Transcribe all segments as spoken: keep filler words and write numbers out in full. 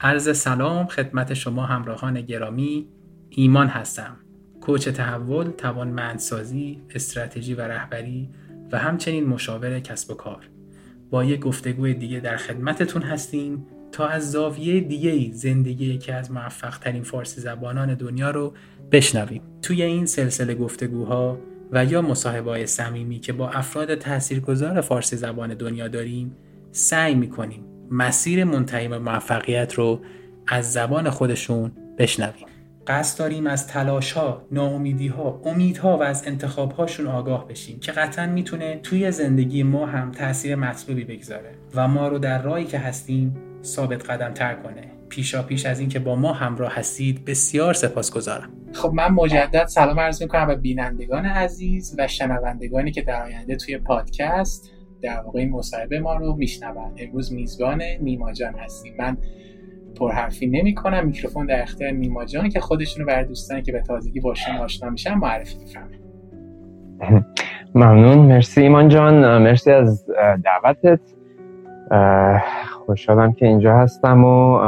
عرض سلام خدمت شما همراهان گرامی. ایمان هستم، کوچ تحول، توانمندسازی، استراتژی و رهبری و همچنین مشاور کسب و کار. با یک گفتگوی دیگه در خدمتتون هستیم تا از زاویه دیگه‌ای زندگی یکی از موفق‌ترین فارسی زبانان دنیا رو بشنویم. توی این سلسله گفتگوها و یا مصاحبه‌های صمیمی که با افراد تاثیرگذار فارسی زبان دنیا داریم، سعی می‌کنیم مسیر منتهی به موفقیت رو از زبان خودشون بشنویم. قصد داریم از تلاش‌ها، ناامیدی‌ها، امیدها و از انتخاب‌هاشون آگاه بشیم که قطعاً میتونه توی زندگی ما هم تأثیر مطلوبی بگذاره و ما رو در راهی که هستیم ثابت قدم تر کنه. پیشا پیش از این که با ما همراه هستید بسیار سپاسگزارم. خب من مجدد سلام عرض می‌کنم به بینندگان عزیز و شنوندگانی که در آینده توی پادکست در واقع این مصاحبه ما رو میشنوند. امروز میزبان نیما جان هستیم. من پرحرفی نمی کنم، میکروفون در اختیار نیما جان که خودشونو برای دوستانی که به تازگی باشون آشنا میشن معرفی بفرمایید. ممنون، مرسی ایمان جان، مرسی از دعوتت. خوشحالم که اینجا هستم و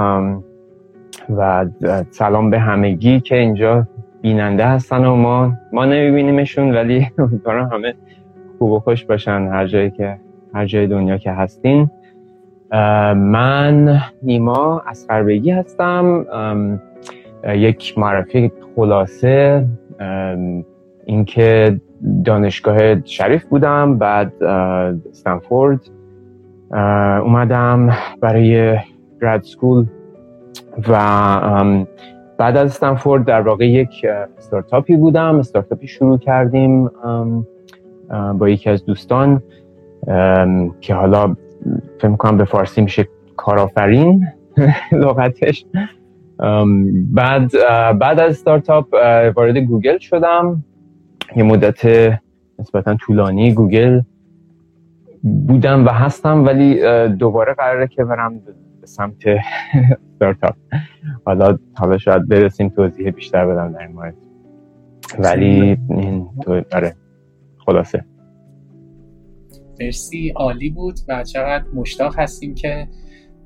و سلام به همگی که اینجا بیننده هستن و ما ما نمیبینیمشون، ولی امیدوارم همه خوب و خوش باشن هر جایی که هر جای دنیا که هستین. من نیما اسغربیگی هستم. یک معرفی خلاصه این که دانشگاه شریف بودم، بعد استنفورد اومدم برای گراد سکول و بعد از استنفورد در واقع یک استارتاپی بودم. استارتاپی شروع کردیم با یکی از دوستان که حالا فکر می‌کنم به فارسی میشه کارآفرین لغتش. بعد بعد از استارتاپ وارد گوگل شدم. یه مدت نسبتاً طولانی گوگل بودم و هستم، ولی دوباره قراره که برم به سمت استارتاپ. حالا حالا شاید برسیم توضیح بیشتر بدم در این مورد، ولی این تو آره خلاصه. مرسی، عالی بود و چقدر مشتاق هستیم که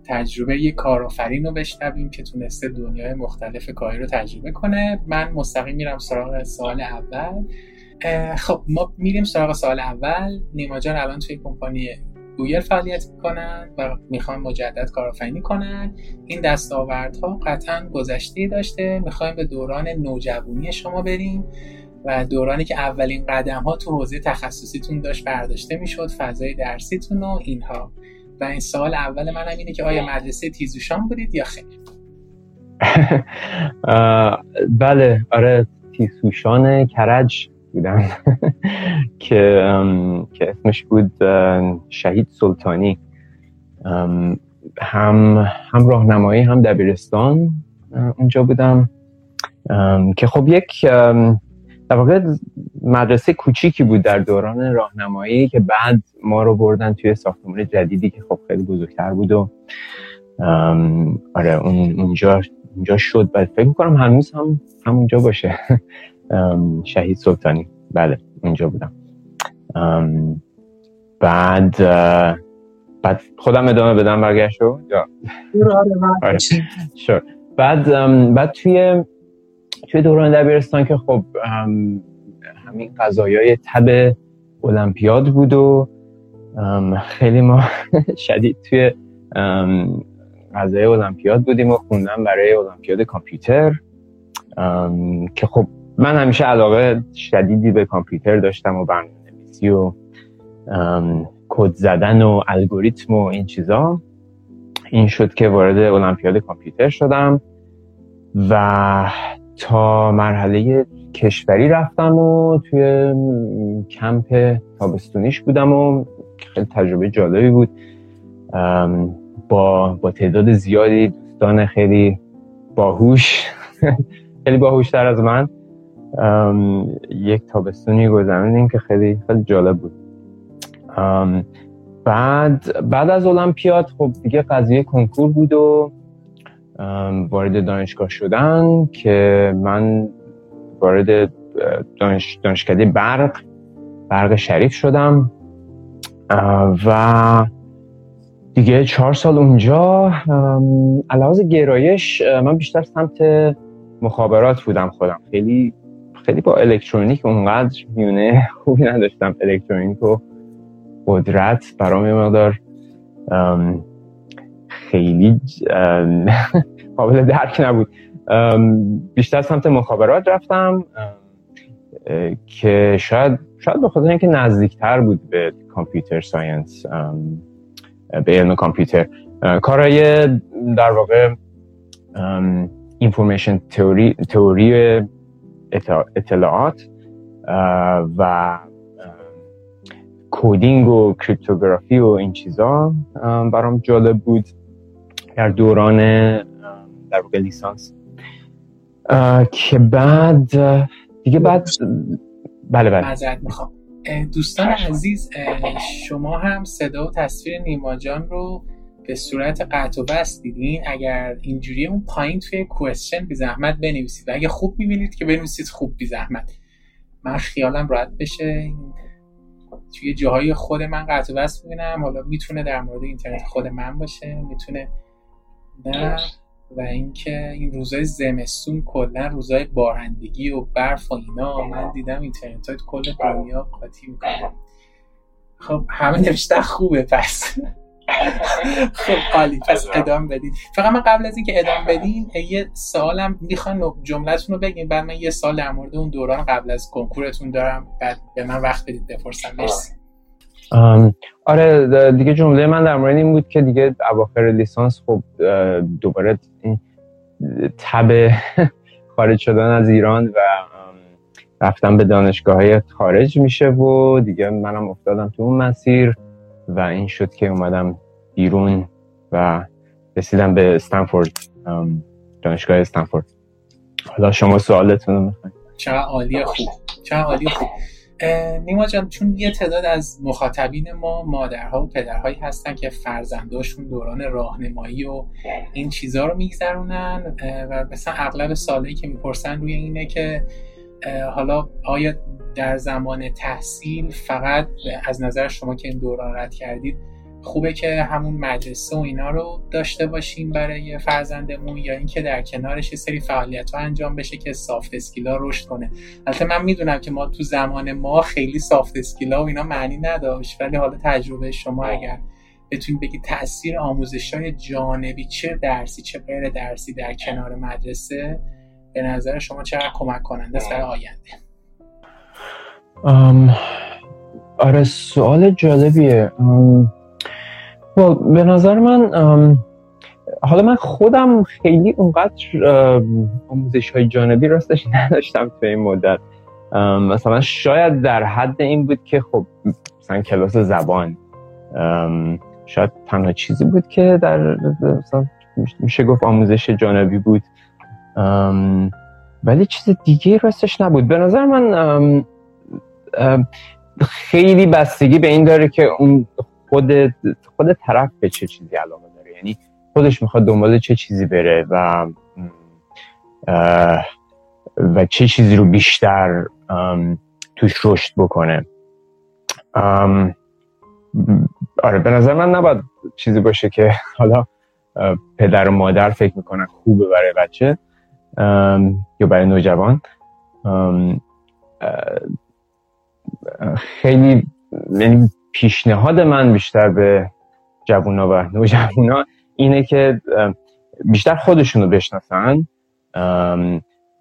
تجربه یک کارآفرین رو بشنویم که تونسته دنیای مختلف کاری رو تجربه کنه. من مستقیم میرم سراغ سوال اول. خب ما میریم سراغ سوال اول. نیما جان الان توی کمپانی گوگل فعالیت میکنن و میخوان مجدد کارآفرینی کنن. این دستاوردها قطعاً گذشته داشته. میخوایم به دوران نوجوانی شما بریم و دورانی که اولین قدم ها تو حوزه تخصصیتون داشت برداشته میشد، فضای درسیتون و اینها. و این سوال اول من هم اینه که آیا مدرسه تیزوشان بودید یا خیر؟ بله، آره، تیزوشان کرج بودم که که اسمش بود شهید سلطانی. هم هم راهنمایی هم دبیرستان اونجا بودم که خب یک در واقع مدرسه کوچیکی بود در دوران راهنمایی که بعد ما رو بردن توی ساختمان جدیدی که خب خیلی بزرگتر بود و آره اون اونجا اونجا شد. بعد فکر می‌کنم هنوز هم همونجا باشه. شهید سلطانی، بله اونجا بودم. بعد بعد خودم ادامه بدم برگشتو یا آره شور. بعد بعد توی توی دوران دبیرستان که خب هم همین قضایای تب المپیاد بود و خیلی ما شدید توی قضایای المپیاد بودیم و خوندم برای المپیاد کامپیوتر که خب من همیشه علاقه شدیدی به کامپیوتر داشتم و برنامه‌نویسی و کد زدن و الگوریتم و این چیزا. این شد که وارد المپیاد کامپیوتر شدم و تا مرحله کشوری رفتم و توی کمپ تابستونیش بودم و خیلی تجربه جالبی بود با با تعداد زیادی دوستان خیلی باهوش خیلی باهوشتر از من. یک تابستونی گذروندیم که خیلی خیلی جالب بود. بعد بعد از المپیاد خب دیگه قضیه کنکور بود و وارد دانشگاه شدن که من وارد دانش دانشکده برق برق شریف شدم و دیگه چهار سال اونجا علاوه گرایش من بیشتر سمت مخابرات بودم. خودم خیلی خیلی با الکترونیک اونقدر میونه خوبی نداشتم، الکترونیک و قدرت برام یه مقدار خیلی قابل درک نبود. بیشتر سمت مخابرات رفتم که شاید شاید به خاطر اینکه نزدیکتر بود به کامپیوتر ساینس، به علم کامپیوتر، کارهای در واقع اینفورمیشن تئوری، تئوری اطلاعات و کودینگ و کریپتوگرافی و این چیزا برام جالب بود در دوران در واقع لیسانس. که بعد دیگه بعد بله بله معذرت میخوام. دوستان عزیز، شما هم صدا و تصویر نیما جان رو به صورت قطع و وصل دیدین. اگر اینجوری اون پایین توی کوئسچن بی زحمت بنویسید و اگه خوب میبینید که بنویسید خوب بی زحمت، من خیالم راحت بشه. توی جاهای خود من قطع و وصل میبینم، حالا میتونه در مورد اینترنت خود من باشه، میتونه نه. و اینکه این روزای زمستون کلا روزای بارندگی و برف و اینا، من دیدم اینترنت های کل دنیا قاطی میکنه. خب همه نوشتن خوبه پس. خب عالی، پس ادامه بدید. فقط من قبل از اینکه ادامه بدین یه سوالم میخوام، جملتون رو بگین، بعد من یه سوال در مورد اون دوران قبل از کنکورتون دارم، بعد به من وقت بدید بپرسم. مرسی. آره دیگه جمله من در مورد این بود که دیگه اواخر لیسانس خب دوباره تب خارج شدن از ایران و رفتم به دانشگاه‌های خارج میشه و دیگه منم افتادم تو اون مسیر و این شد که اومدم بیرون و رسیدم به استنفورد، دانشگاه استنفورد. حالا شما سوالتون رو میخواید. چقدر عالی، خوب، چقدر عالی، خوب. نیما جان، چون یه تعداد از مخاطبین ما مادرها و پدرهایی هستن که فرزنداشون دوران راهنمایی و این چیزها رو میگذرونن و مثلا اغلب سوالی که میپرسن روی اینه که حالا آیا در زمان تحصیل فقط از نظر شما که این دوران رد کردید خوبه که همون مدرسه و اینا رو داشته باشیم برای فرزندمون، یا اینکه در کنارش یه سری فعالیت‌ها انجام بشه که سافت اسکیلا رشد کنه؟ البته من میدونم که ما تو زمان ما خیلی سافت اسکیلا و اینا معنی نداشت، ولی حالا تجربه شما اگر بتونید بگید تأثیر آموزش‌های جانبی چه درسی چه غیر درسی در کنار مدرسه به نظر شما چقدر کمک کننده سر آینده؟ ام آره سوال جالبیه. ام و به نظر من، حالا من خودم خیلی اونقدر آموزش های جانبی راستش نداشتم تو این مدت. مثلا شاید در حد این بود که خب مثلا کلاس زبان شاید تنها چیزی بود که در مثلا میشه گفت آموزش جانبی بود، ولی چیز دیگه راستش نبود. به نظر من خیلی بستگی به این داره که اون خود خود طرف به چه چیزی علاقه داره، یعنی خودش میخواد دنبال چه چیزی بره و و چه چیزی رو بیشتر توش رشد بکنه. آره به نظر من نباید چیزی باشه که حالا پدر و مادر فکر میکنن خوبه برای بچه یا برای نوجوان. خیلی یعنی پیشنهاد من بیشتر به جوونا و نوجوانا اینه که بیشتر خودشون رو بشناسن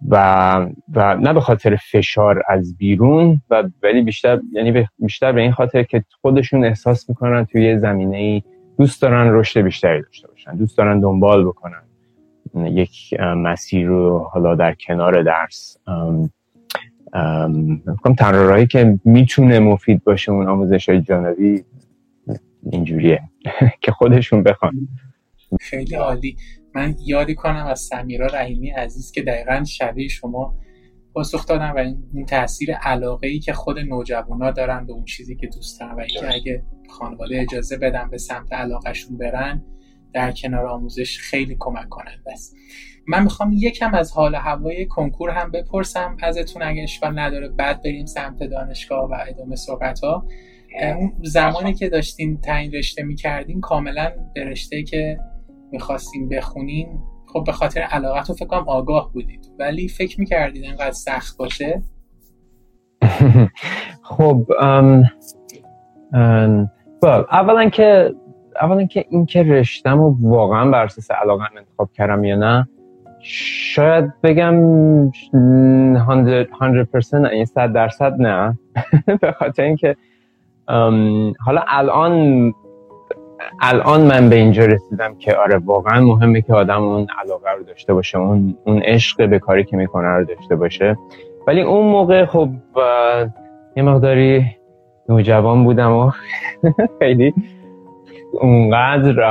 و و نه به خاطر فشار از بیرون، و ولی بیشتر یعنی بیشتر به این خاطر که خودشون احساس میکنن توی زمینه‌ای دوست دارن رشد بیشتری داشته باشن، دوست دارن دنبال بکنن یک مسیر رو حالا در کنار درس. میگم تنها راهی که میتونه مفید باشه اون آموزش های جانبی اینجوریه که خودشون بخوان. خیلی عالی. من یادی کنم از سمیرا رحیمی عزیز که دقیقاً شبیه شما پاسخ دادن و این تاثیر علاقه‌ای که خود نوجوانا دارن به اون چیزی که دوست دارن و اینکه اگه خانواده اجازه بدن به سمت علاقه‌شون برن در کنار آموزش خیلی کمک کننده است. من میخوام یکم از حال هوای کنکور هم بپرسم ازتون اگه اشکال نداره، بعد بریم سمت دانشگاه و ادامه صحبت‌ها. اون زمانی که داشتین تعیین رشته می‌کردین کاملاً به رشته که می‌خواستین بخونین خب به خاطر علاقتو فکر کنم آگاه بودید، ولی فکر می‌کردید اینقدر سخت باشه؟ خب ام ام اولا که اولا که این که رشته‌مو واقعا بر اساس علاقه‌ام انتخاب کردم یا نه، شاید بگم صد درصد این صد درصد نه. به خاطر اینکه حالا الان الان من به اینجا رسیدم که آره واقعا مهمه که آدم اون علاقه رو داشته باشه، اون اون عشق به کاری که میکنه رو داشته باشه. ولی اون موقع خب یه مقداری نوجوان بودم و خیلی اونقدر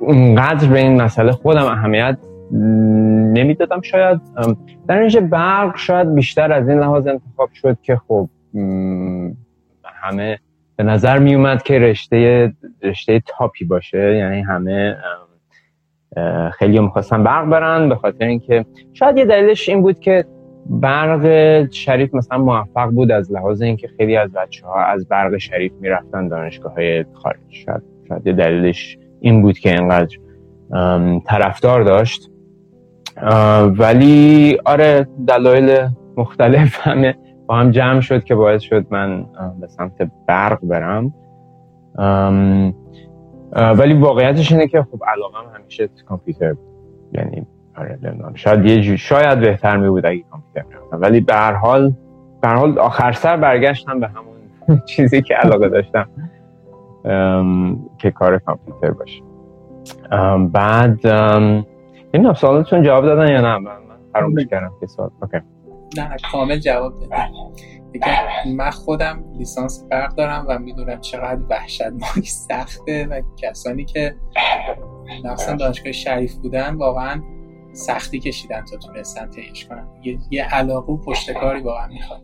اونقدر به این مسئله خودم اهمیت نمیدادم. شاید در اینجا برق شاید بیشتر از این لحاظ انتخاب شد که خب همه به نظر می اومد که رشته رشته تاپی باشه، یعنی همه خیلی می‌خواستن برق برن، به خاطر اینکه شاید یه دلیلش این بود که برق شریف مثلا موفق بود از لحاظ اینکه خیلی از بچه‌ها از برق شریف می‌رفتن دانشگاه‌های خارج. شاید شاید یه دلیلش این بود که اینقدر طرفدار داشت. ولی آره دلایل مختلف همه با هم جمع شد که باعث شد من به سمت برق برم. ولی واقعیتش اینه که خب علاقم همیشه کامپیوتر بود، یعنی آره نمیدونم شاید یه جور شاید بهتر می بود اگه کامپیوتر می‌رفتم، ولی به هر حال به هر حال آخر سر برگشتم به همون چیزی که علاقه داشتم که کار کامپیوتر باشه. ام بعد نمیدونم سوالتون جواب دادن یا نه، من فراموش کردم که سوال. اوکی نه کامل جواب دادن. من خودم لیسانس برق دارم و میدونم چقدر وحشتناک سخته و کسانی که مثلا دانشگاه شریف بودن واقعا سختی کشیدن تا تونستن تهیش کنن. یه, یه علاقه و پشتکاری واقعا میخواد.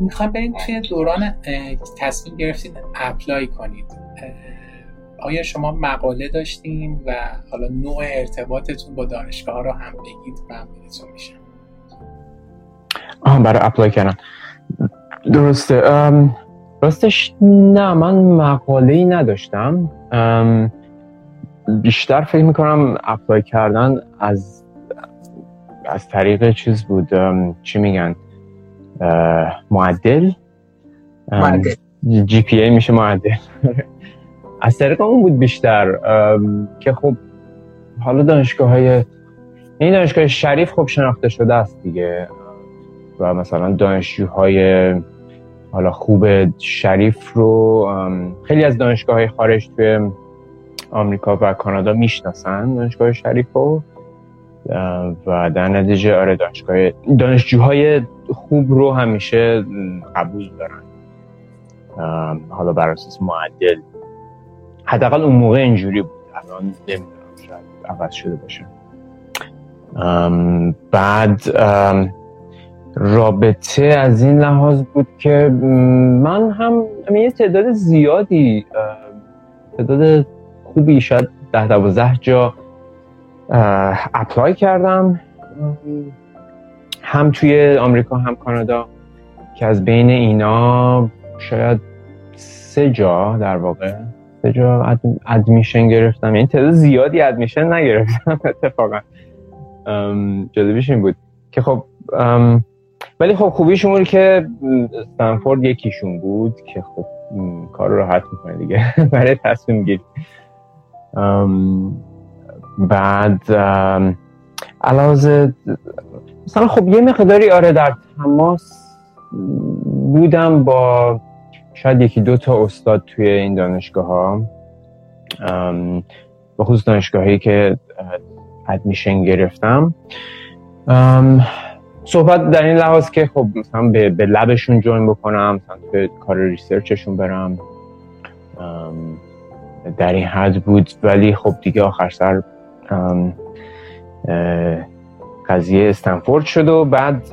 میخوام بریم توی دوران تصمیم گرفتین اپلای کنید، آیا شما مقاله داشتین و حالا نوع ارتباطتون با دانشگاه ها رو هم بگید ممنونتون میشم. آه برای اپلای کردن درسته. راستش نه، من مقاله‌ای نداشتم. بیشتر فکر میکنم اپلای کردن از از طریق چیز بود، چی میگن، معدل معدل جی پی ای میشه معدل. از طریق اون بود بیشتر که خب حالا دانشگاه های این دانشگاه شریف خب شناخته شده است دیگه و مثلا دانشجوهای حالا خوب شریف رو خیلی از دانشگاه های خارج توی آمریکا و کانادا میشناسن دانشگاه شریف رو و در نتیجه آره دانشگاه دانشجوهای خوب رو همیشه قبول دارن حالا بر اساس معدل. حداقل اون موقع اینجوری بود، الان نمیدونم شاید عوض شده باشه. ام بعد ام رابطه از این لحاظ بود که من هم یه تعداد زیادی تعداد خوبی شاید ده دوازده جا اپلای کردم، هم توی آمریکا هم کانادا، که از بین اینا شاید سه جا در واقع سه جا ادمیشن گرفتم، یعنی تعداد زیادی ادمیشن نگرفتم اتفاقا. جالبیش این بود که خب ولی خب خوبیش اون بود که استنفورد یکیشون بود که خب کار راحت میکنه دیگه برای تصمیم گیری. بعد علاوه مثلا خب یه مقداری آره در تماس بودم با شاید یکی دو تا استاد توی این دانشگاه ها، به خصوص دانشگاهی که ادمیشن گرفتم. صحبت در این لحاظ که خب مثلا به, به لبشون جوین بکنم، مثلا به کار ریسرچشون برم، در این حد بود. ولی خب دیگه آخر سر قضیه استنفورد شد و بعد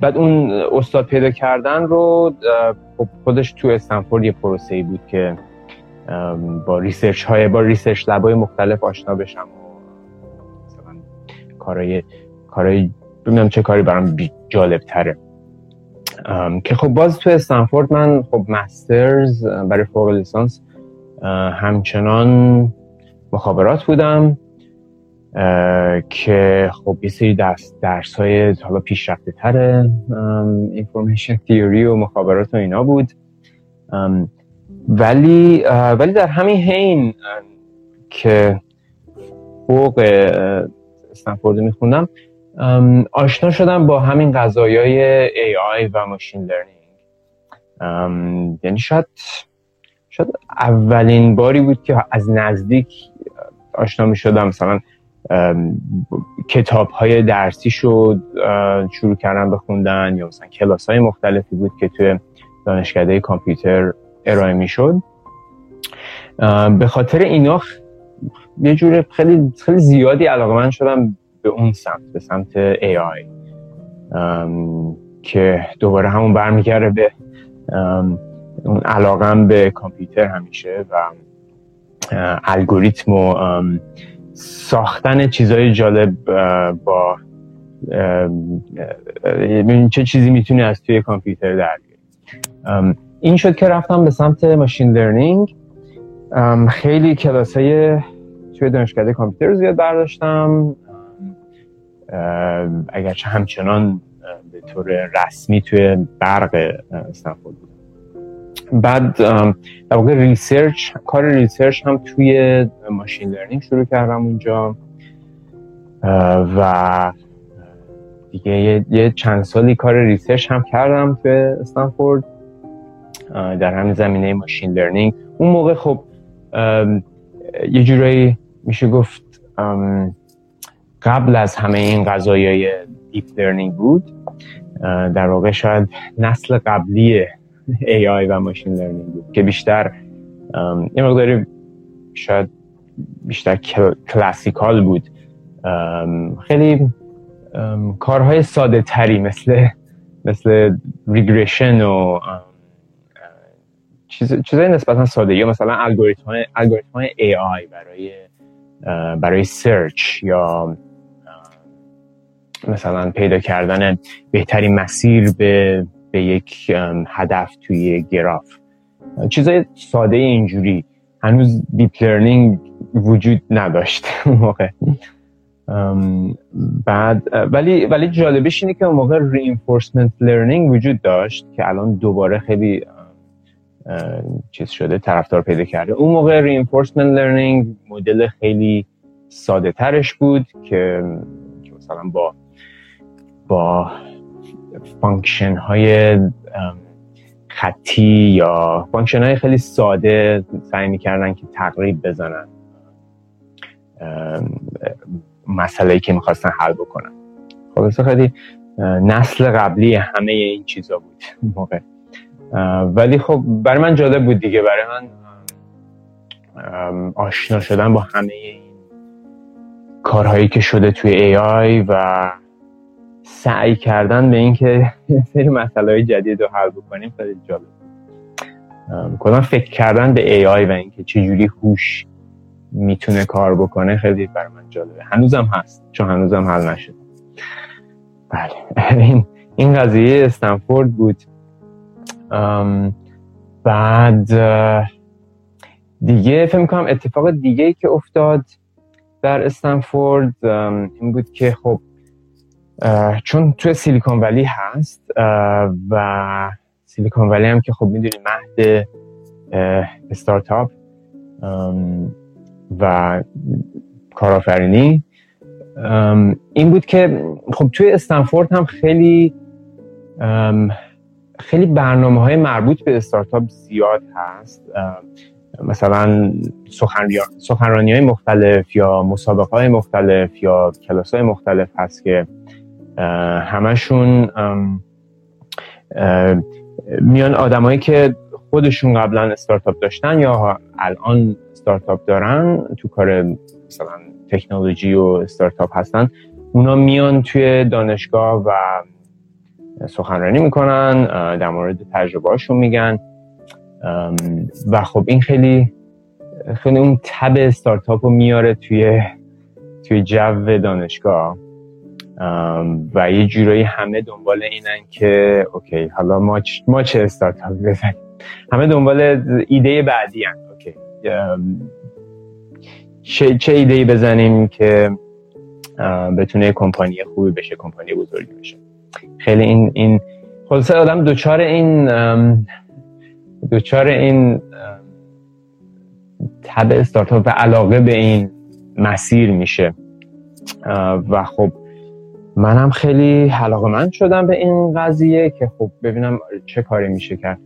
بعد اون استاد پیدا کردن رو خودش تو استنفورد یه پروسه‌ای بود که با ریسرچ های با ریسرچ لب‌های مختلف آشنا بشم و مثلا کارهای کارهای ببینم چه کاری برام جالب تره. که خب باز تو استنفورد من خب ماسترز برای فوق لیسانس همچنان مخابرات بودم که خب یه سری درس درس‌های حالا پیشرفته تره اینفورمیشن تیوری و مخابرات و اینا بود. ولی ولی در همین حین که فوق استنفورد میخوندم آشنا شدم با همین قضایای ای آی و ماشین لرنینگ. یعنی شاید شاید اولین باری بود که از نزدیک آشنا می شدم، مثلا کتاب های درسی شد شروع کردم بخوندن، یا مثلا کلاس های مختلفی بود که توی دانشکده کامپیوتر ارائه می شد. به خاطر اینا یه جور خیلی خیلی زیادی علاقه‌مند شدم به اون سمت، به سمت ای آی، که دوباره همون برمیگره به اون علاقم به کامپیوتر همیشه و الگوریتم و ساختن چیزهای جالب با چه چیزی میتونی از توی کامپیوتر در بیاری. این شد که رفتم به سمت ماشین لرنینگ. خیلی کلاسای توی دانشکده کامپیوتر زیاد برداشتم، اگرچه همچنان به طور رسمی توی برق استنفورد بود. بعد در واقع ریسرچ کار ریسرچ هم توی ماشین لرنینگ شروع کردم اونجا و دیگه یه, یه چند سالی کار ریسرچ هم کردم توی استنفورد در همین زمینه ماشین لرنینگ. اون موقع خب یه جورایی میشه گفت قبل از همه این قضایای دیپ لرنینگ بود، در واقع شاید نسل قبلی ای آی و ماشین لرنینگ بود که بیشتر یه مقداری شاید بیشتر کلاسیکال بود، خیلی کارهای ساده تری مثل مثل ریگرشن و چیز چیزای نسبتا ساده، یا مثلا الگوریتم های الگوریتم های ای آی برای برای سرچ، یا مثلا پیدا کردن بهترین مسیر به به یک هدف توی گراف، چیزای ساده اینجوری. هنوز دیپ لرنینگ وجود نداشت اون موقع. بعد ولی ولی جالبش اینه که اون موقع رینفورسمنت لرنینگ وجود داشت که الان دوباره خیلی چیز شده، طرفدار پیدا کرده. اون موقع رینفورسمنت لرنینگ مدل خیلی ساده ترش بود که مثلا با با فانکشن های خطی یا فانکشن های خیلی ساده سعی میکردن که تقریب بزنن مسئله‌ای که میخواستن حل بکنن. خب خیلی نسل قبلی همه این چیزا بود موقع. ولی خب برای من جالب بود دیگه، برای من آشنا شدن با همه این کارهایی که شده توی ای آی و سعی کردن به این که سری مسائل جدید رو حل بکنیم خیلی جالب بود. کلا فکر کردن به ای آی و اینکه چجوری هوش میتونه کار بکنه خیلی برای من جالبه، هنوزم هست چون هنوزم حل نشده. بله، این این قضیه استنفورد بود. بعد دیگه فکر می‌کنم اتفاق دیگه‌ای که افتاد در استنفورد این بود که خب چون توی سیلیکون ولی هست و سیلیکون ولی هم که خب میدونی مهد استارتاپ و کارآفرینی، این بود که خب توی استنفورد هم خیلی خیلی برنامه‌های مربوط به استارتاپ زیاد هست، مثلا سخنرانی‌های مختلف یا مسابقه‌های مختلف یا کلاس‌های مختلف هست که همشون میان آدمایی که خودشون قبلا استارتاپ داشتن یا الان استارتاپ دارن، تو کار مثلا تکنولوژی و استارتاپ هستن، اونا میان توی دانشگاه و سخنرانی میکنن، در مورد تجربهاشون میگن و خب این خیلی خیلی اون تب استارتاپ رو میاره توی توی جو دانشگاه و یه جورایی همه دنبال اینن که اوکی حالا ما چ... ما چه استارتاپی بزنیم، همه دنبال ایده بعدی ان، اوکی چه چه ایده‌ای بزنیم که بتونه کمپانی خوبی بشه، کمپانی بزرگی بشه. خیلی این این خلاصه آدم دوچار این دوچار این تب استارتاپ و علاقه به این مسیر میشه و خب منم خیلی علاقه‌مند شدم به این قضیه که خب ببینم چه کاری میشه کرد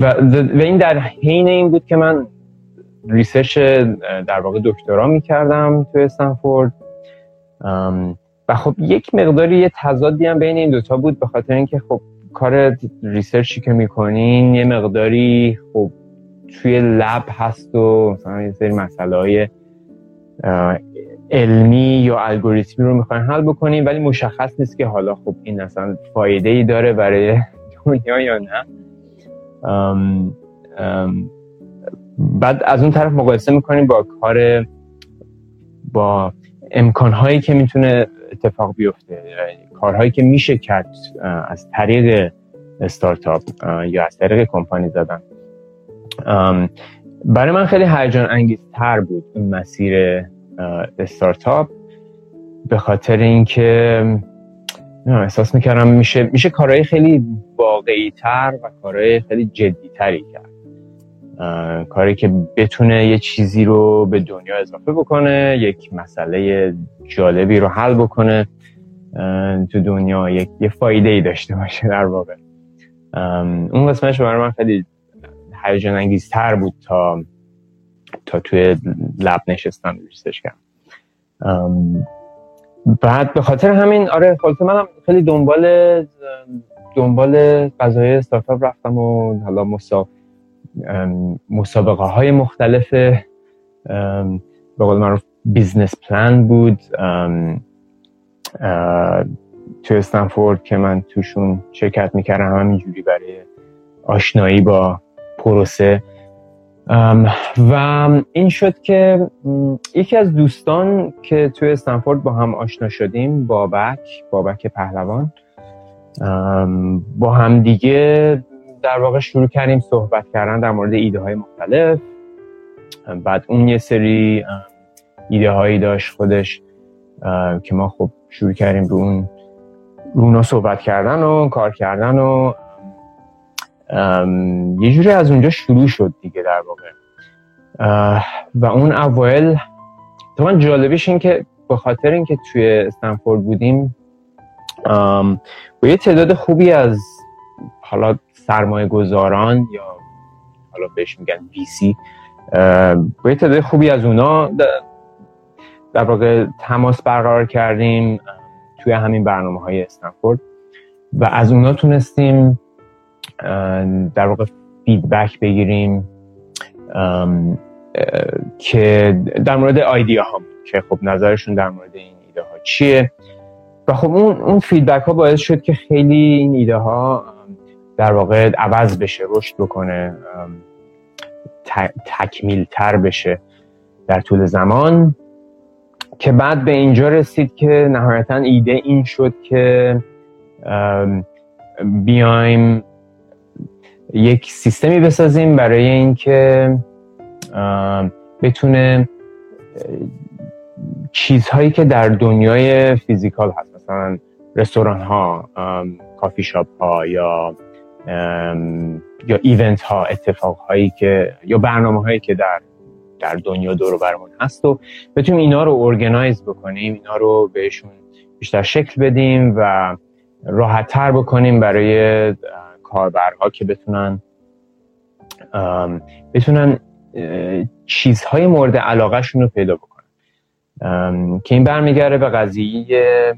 و, و این در حین این بود که من ریسرچ در واقع دکترا میکردم توی استنفورد و خب یک مقداری یه تضادی هم بین این دوتا بود، به خاطر اینکه خب کار ریسرچی که میکنین یه مقداری خب توی لب هست و مثلا یه سری مسائل علمی یا الگوریتمی رو میخواین حل بکنین، ولی مشخص نیست که حالا خب این اصلا فایده ای داره برای دنیا یا نه. ام ام بعد از اون طرف مقایسه میکنیم با کار با امکانهایی که میتونه اتفاق بیفته، کارهایی که میشه کرد از طریق استارتاپ یا از طریق کمپانی زدن. برای من خیلی هیجان انگیزتر بود این مسیر استارتاپ، به خاطر اینکه احساس میکردم میشه میشه کارهای خیلی واقعی‌تر و کارهای خیلی جدی‌تری کرد، کاری که بتونه یه چیزی رو به دنیا اضافه بکنه، یک مسئله جالبی رو حل بکنه تو دنیا، یک یه فایده‌ای داشته باشه در واقع. اون قسمتش برای من خیلی هیجان انگیزتر بود تا تا توی لب نشستم ریسرچ کردم. بعد به خاطر همین آره خلاصه منم خیلی دنبال دنبال قضایای استارتاپ رفتم و حالا مسا مسابقه های مختلف به قول معروف بیزنس پلان بود توی استنفورد که من توشون شرکت میکردم، همینجوری برای آشنایی با پروسه. و این شد که یکی از دوستان که توی استنفورد با هم آشنا شدیم، بابک بابک پهلوان، با هم دیگه در واقع شروع کردیم صحبت کردن در مورد ایده های مختلف. بعد اون یه سری ایده هایی داشت خودش که ما خب شروع کردیم رو اون رو اونا صحبت کردن و کار کردن و یه جوری از اونجا شروع شد دیگه در واقع. و اون اوایل طبعا جالبیش این که به خاطر اینکه توی استنفورد بودیم با یه تعداد خوبی از حالا سرمایه گذاران یا حالا بهش میگن وی سی، با یه تعداد خوبی از اونا در واقع تماس برقرار کردیم توی همین برنامه های استنفورد و از اونا تونستیم در واقع فیدبک بگیریم که در مورد ایده ها که خب نظرشون در مورد این ایده ها چیه و خب اون اون فیدبک ها باعث شد که خیلی این ایده ها در واقع عوض بشه، رشد بکنه، تکمیل تر بشه در طول زمان، که بعد به اینجا رسید که نهایتا ایده این شد که بیایم یک سیستمی بسازیم برای اینکه بتونه چیزهایی که در دنیای فیزیکال هست، مثلا رستوران ها، کافی شاپ ها یا یا ایونت ها، اتفاق هایی که یا برنامه هایی که در در دنیا دور و برمون هست و بتونیم اینا رو ارگنایز بکنیم، اینا رو بهشون بیشتر شکل بدیم و راحت تر بکنیم برای کاربرها که بتونن بتونن چیزهای مورد علاقه شون رو پیدا بکنن، که این برمیگره به قضیه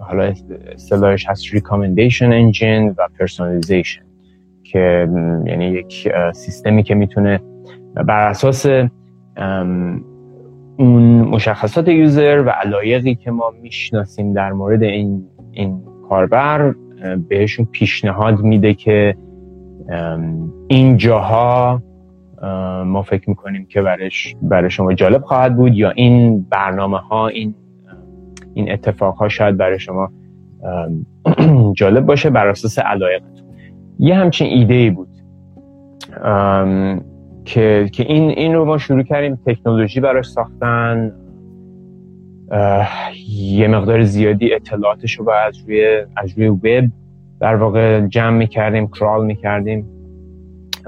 حالا اصطلاحش هست ریکامندیشن انجین و پرسونالیزیشن، که یعنی یک سیستمی که میتونه بر اساس اون مشخصات یوزر و علایقی که ما میشناسیم در مورد این این کاربر بهشون پیشنهاد میده که این جاها ما فکر میکنیم که برش برای شما جالب خواهد بود، یا این برنامه ها این این اتفاق ها شاید برای شما جالب باشه بر اساس علایقتون. یه همچین ایده‌ای بود که که این این رو ما شروع کردیم تکنولوژی براش ساختن. یه مقدار زیادی اطلاعاتش رو از روی از روی وب در واقع جمع می‌کردیم، کرال می‌کردیم،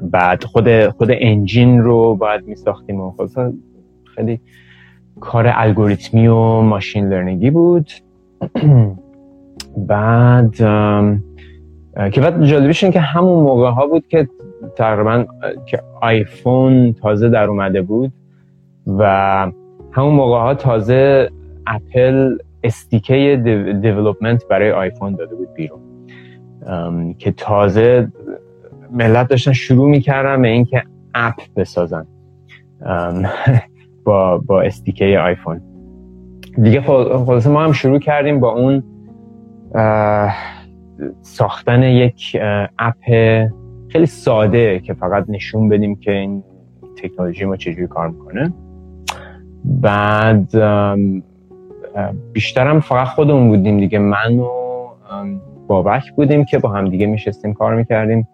بعد خود خود انجین رو بعد می‌ساختیم و خلاصا خیلی کار الگوریتمی و ماشین لرنینگی بود. بعد که بعد جالبیش این که همون موقع ها بود که تقریبا که آیفون تازه در اومده بود و همون موقع ها تازه اپل استیکه دیولپمنت برای آیفون داده بود بیرون، که تازه ملت داشتن شروع میکردن به این که اپ بسازن با با استیکه آیفون دیگه. خلاصه ما هم شروع کردیم با اون ساختن یک اپ خیلی ساده که فقط نشون بدیم که این تکنولوژی ما چجوری کار میکنه. بعد بیشترم فقط خودمون بودیم دیگه، من و بابک بودیم که با هم دیگه میشستیم کار میکردیم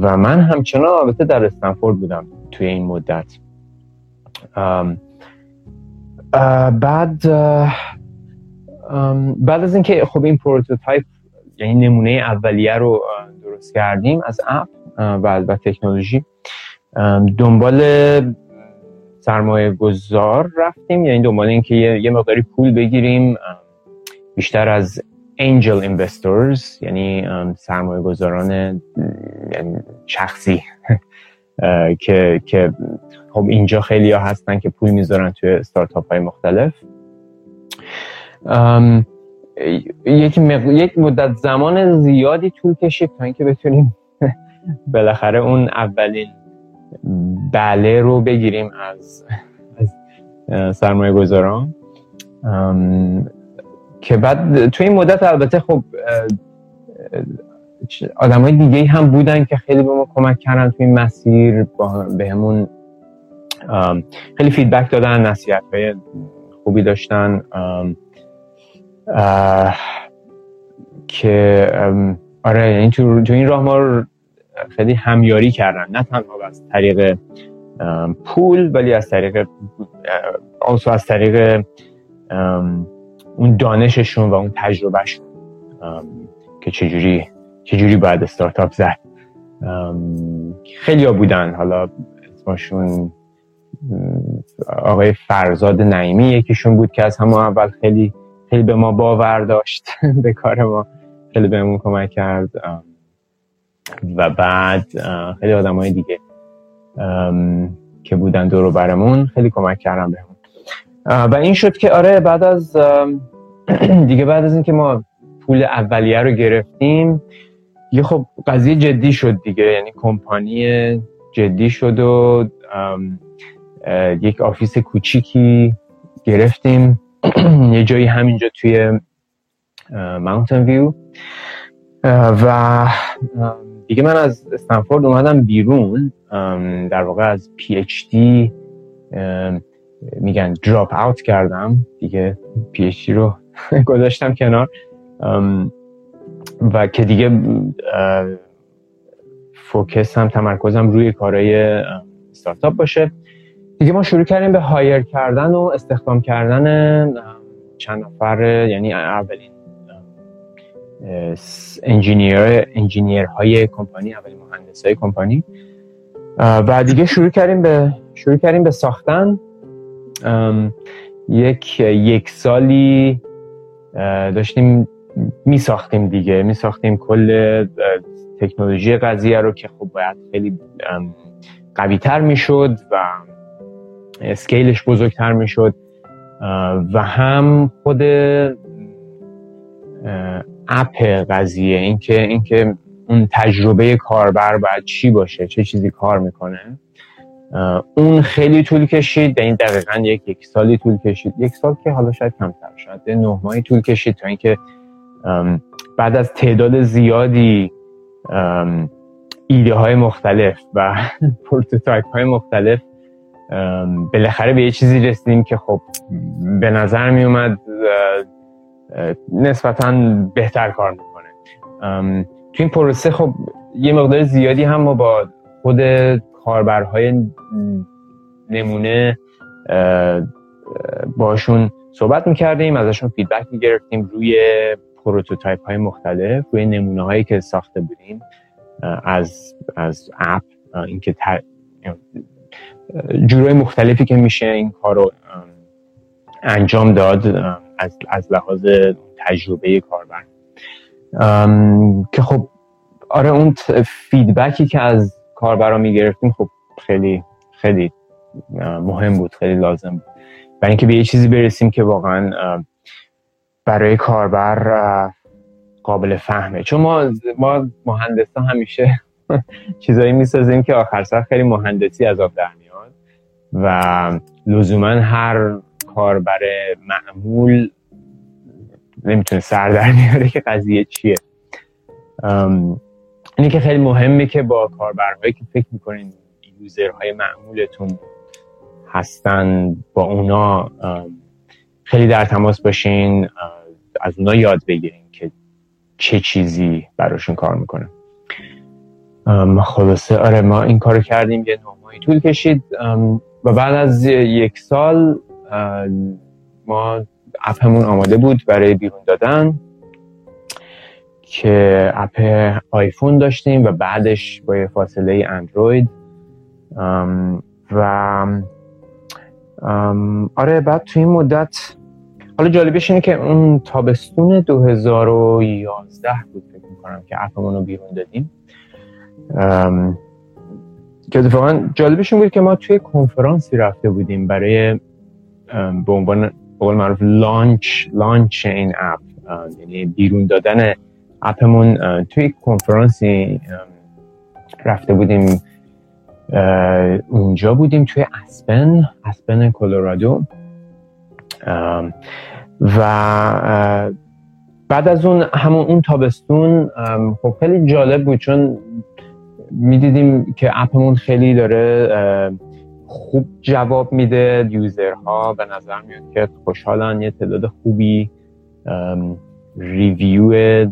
و من همچنان البته در استنفورد بودم توی این مدت. بعد بعد از اینکه خب این پروتوتایپ یعنی نمونه اولیه رو درست کردیم از اپ و البته تکنولوژی، دنبال سرمایه گذار رفتیم، یعنی دنبال این که یه مقداری پول بگیریم بیشتر از انجل اینوسترز، یعنی سرمایه گذاران یعنی شخصی که که خب اینجا خیلی ها هستن که پول میذارن توی استارتاپ های مختلف. ام، یک, مق... یک مدت زمان زیادی طول کشید تا اینکه بتونیم بالاخره اون اولین بله رو بگیریم از, از سرمایه گذاران. ام... که بعد توی این مدت البته خب آدم های دیگه هم بودن که خیلی به ما کمک کردن توی این مسیر، با... به همون ام... خیلی فیدبک دادن، نصیحت های خوبی داشتن ام... آه، که آره یعنی تو, تو این راه ما خیلی همیاری کردن، نه تنها از طریق پول ولی از طریق also از طریق اون دانششون و اون تجربهشون که چجوری چجوری باید استارتاپ زد. خیلی ها بودن، حالا اسمشون آقای فرزاد نعیمی یکیشون بود که از همون اول خیلی خیلی به ما باور داشت به کار ما، خیلی بهمون کمک کرد و بعد خیلی آدمای دیگه که بودن دور و برمون خیلی کمک کردن بهمون و این شد که آره بعد از دیگه بعد از اینکه ما پول اولیه رو گرفتیم دیگه خب قضیه جدی شد دیگه، یعنی کمپانی جدی شد و یک آفیس کوچیکی گرفتیم یه جایی همینجا توی ماونتن ویو و دیگه من از استنفورد اومدم بیرون، در واقع از پی اچ دی میگن دراپ اوت کردم دیگه، پی اچ دی رو گذاشتم کنار و که دیگه فوکسم تمرکزم روی کارهای استارتاپ باشه دیگه. ما شروع کردیم به هایر کردن و استخدام کردن چند نفر، یعنی اولین انجینیر انجینیرهای کمپانی، اولین مهندسای کمپانی و دیگه شروع کردیم به شروع کردیم به ساختن. یک یک سالی داشتیم می ساختیم دیگه، می ساختیم کل تکنولوژی قضیه رو که خب باید خیلی قوی تر می شد و اسکیلش بزرگتر می شد و هم خود اپ قضیه، اینکه اینکه اون تجربه کاربر باید چی باشه، چه چیزی کار میکنه اون خیلی طول کشید، یعنی دقیقاً یک یک سالی طول کشید، یک سال که حالا شاید کمتر شد، نه ماهی طول کشید تا اینکه بعد از تعداد زیادی ایده های مختلف و پروتوتایپ های مختلف بالاخره به یه چیزی رسیدیم که خب به نظر می اومد نسبتاً بهتر کار میکنه. تو این پروسه خب یه مقدار زیادی هم ما با خود کاربرهای نمونه باشون صحبت میکردیم، ازشون فیدبک میگرفتیم روی پروتوتایپ های مختلف، روی نمونه هایی که ساخته بودیم از از اپ، اینکه تر... جورای مختلفی که میشه این کار رو انجام داد از از لحاظ تجربه کاربر. که خب آره اون فیدبکی که از کاربرا میگرفتیم خب خیلی خیلی مهم بود، خیلی لازم بود برای اینکه به یه چیزی برسیم که واقعا برای کاربر قابل فهمه. چون ما ما مهندسا همیشه چیزایی میسازیم که آخر سر خیلی مهندسی از آب در میاد و لزوما هر کاربر معمول نمیتونه سر در بیاره که قضیه چیه. اینه که خیلی مهمه که با کاربرهایی که فکر میکنین یوزرهای معمولتون هستن با اونا خیلی در تماس باشین، از اونا یاد بگیرین که چه چیزی براشون کار میکنه. خلاصه آره ما این کارو کردیم، یه نومایی طول کشید و بعد از یک سال ما اپمون آماده بود برای بیرون دادن که اپ آیفون داشتیم و بعدش با یه فاصله اندروید و آره بعد توی این مدت حالا جالبش اینه که اون تابستون دو هزار و یازده بود فکر میکنم که اپمون رو بیرون دادیم، که اتفاقا جالبش این بود که ما توی کنفرانسی رفته بودیم برای به عنوان قول معروف لانچ لانچ این اپ، یعنی بیرون دادن اپمون. توی کنفرانسی رفته بودیم، اونجا بودیم توی اسپن اسپن کلرادو و بعد از اون همون اون تابستون خب خیلی جالب بود چون میدیدیم که اپمون خیلی داره خوب جواب میده، یوزرها به نظر میاد که خوشحالن، یه تعداد خوبی ریویو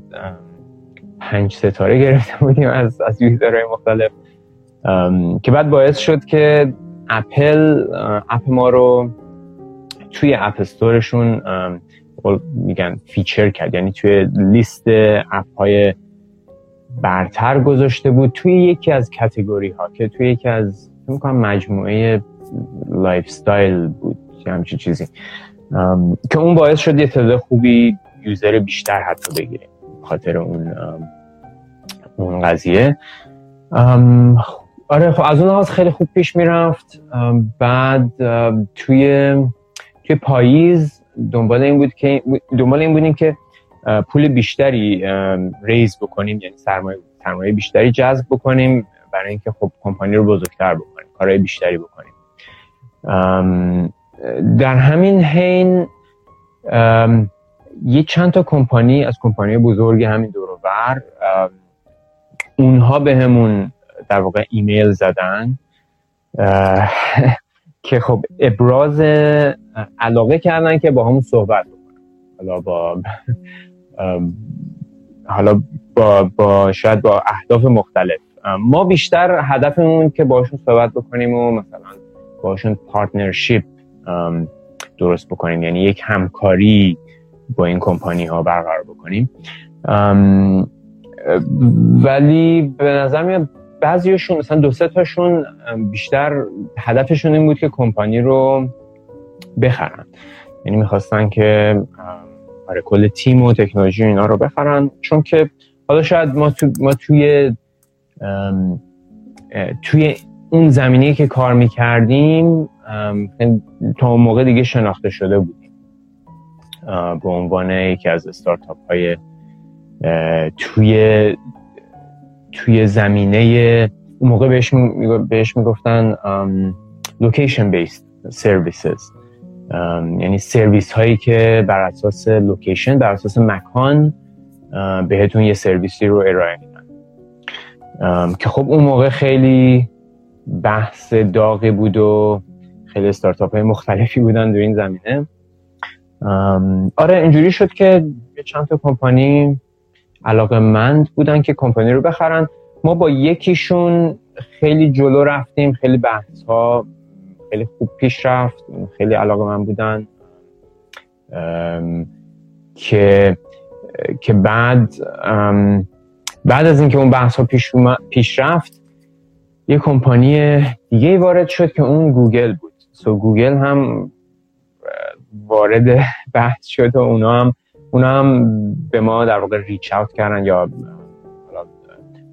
پنج ستاره گرفته بودیم از از یوزرهای مختلف، که بعد باعث شد که اپل اپ ما رو توی اپ استورشون میگن فیچر کرد، یعنی توی لیست اپ های برتر گذاشته بود توی یکی از کاتگوری ها که توی یکی از فکر کنم مجموعه لایف استایل بود یا همچین چیزی، که اون باعث شد یه تعداد خوبی یوزر بیشتر حتی بگیره خاطر اون اون قضیه. آره خب از اون لحاظ خیلی خوب پیش میرفت. بعد توی توی پاییز دنبال این بود که دنبال این بودیم که پول بیشتری ریز بکنیم، یعنی سرمایه سرمایه بیشتری جذب بکنیم برای اینکه خب کمپانی رو بزرگتر بکنیم، کارهای بیشتری بکنیم. در همین حین یه چند تا کمپانی از کمپانی بزرگ همین دور و بر اونها بهمون در واقع ایمیل زدن که خب ابراز علاقه کردن که با همون صحبت بکنن، حالا با حالا با با شاید با اهداف مختلف. ما بیشتر هدفمون که باشون صحبت بکنیم و مثلا باشون پارتنرشیپ درست بکنیم، یعنی یک همکاری با این کمپانی ها برقرار بکنیم. ولی به نظر میاد بعضیشون مثلا دو سه تاشون بیشتر هدفشون این بود که کمپانی رو بخرن، یعنی میخواستن که آره کل تیم و تکنولوژی اینا رو بخرن، چون که حالا شاید ما تو ما توی توی اون زمینه‌ای که کار میکردیم تا اون موقع دیگه شناخته شده بودیم به عنوان یکی از استارتاپ های توی توی زمینه اون موقع بهش بهش میگفتن لوکیشن بیسد سرویسز، یعنی سرویس هایی که بر اساس لوکیشن، بر اساس مکان بهتون یه سرویسی رو ارائه میدن، که خب اون موقع خیلی بحث داغی بود و خیلی استارتاپ های مختلفی بودن در این زمینه. آره اینجوری شد که چند تا کمپانی علاقه‌مند بودن که کمپانی رو بخرن. ما با یکیشون خیلی جلو رفتیم، خیلی بحث ها خیلی خوب پیش رفت، خیلی علاقه‌مند بودن که که بعد بعد از اینکه اون بحث ها پیش, پیش رفت یه کمپانی دیگه وارد شد که اون گوگل بود. سو گوگل هم وارد بحث شد و اونا هم اونا هم به ما در واقع ریچ اوت کردن یا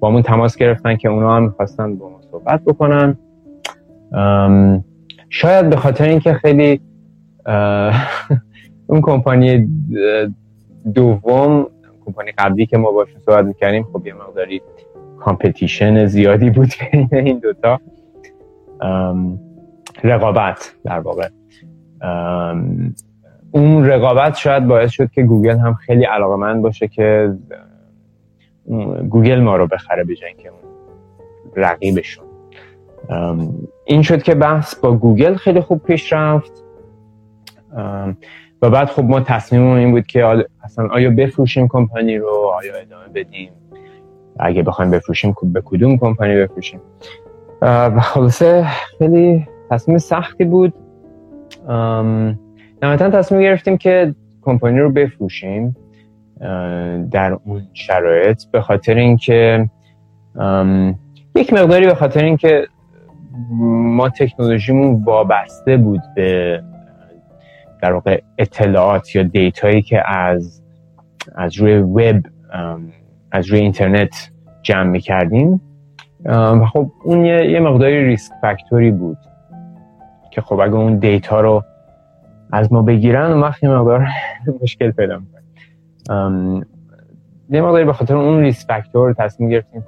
با همون تماس گرفتن که اونا هم می‌خواستن با ما صحبت بکنن. شاید به خاطر اینکه خیلی اون کمپانی دوم، کمپانی قبلی که ما باشون صحبت می‌کردیم، خب یه مقداری کامپتیشن زیادی بود بین این دوتا، رقابت در واقع. اون رقابت شاید باعث شد که گوگل هم خیلی علاقه‌مند باشه که گوگل ما رو بخره به جای اینکه رقیبشون. این شد که بحث با گوگل خیلی خوب پیش رفت و بعد خب ما تصمیممون این بود که اصلا آیا بفروشیم کمپانی رو، آیا ادامه بدیم، اگه بخوایم بفروشیم به کدوم کمپانی بفروشیم. و خلاصه خیلی تصمیم سختی بود. نهایتاً تصمیم گرفتیم که کمپانی رو بفروشیم در اون شرایط، به خاطر اینکه یک مقداری به خاطر اینکه ما تکنولوژیمون وابسته بود به در واقع اطلاعات یا دیتایی که از از روی وب، از روی اینترنت جمع می‌کردیم. خب اون یه, یه مقداری ریسک فاکتوری بود که خب اگه اون دیتا رو از ما بگیرن اون وقت یه مقدار مشکل پیدا می‌کنه. یه مقداری به خاطر اون ریسک فاکتور تصمیم گرفتیم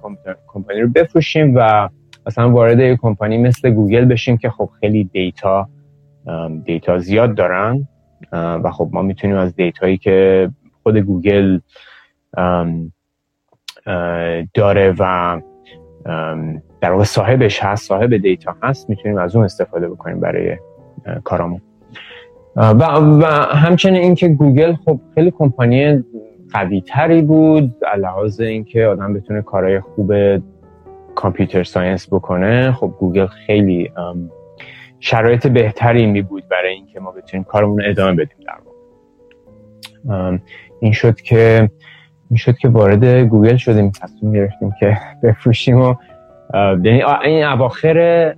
کمپانی رو بفروشیم و اصلا وارد یه کمپانی مثل گوگل بشیم که خب خیلی دیتا دیتا زیاد دارن و خب ما میتونیم از دیتایی که خود گوگل داره و در واقع صاحبش هست، صاحب دیتا هست، میتونیم از اون استفاده بکنیم برای کارامون. و, و همچنین اینکه گوگل خب خیلی کمپانی قوی تری بود از لحاظ اینکه آدم بتونه کارهای خوب کامپیوتر ساینس بکنه. خب گوگل خیلی شرایط بهتری می بود برای اینکه ما بتونیم کارمون رو ادامه بدیم در واقع. این شد که این شد که وارد گوگل شدیم، تصمیم گرفتیم که بفروشیم و یعنی این اواخر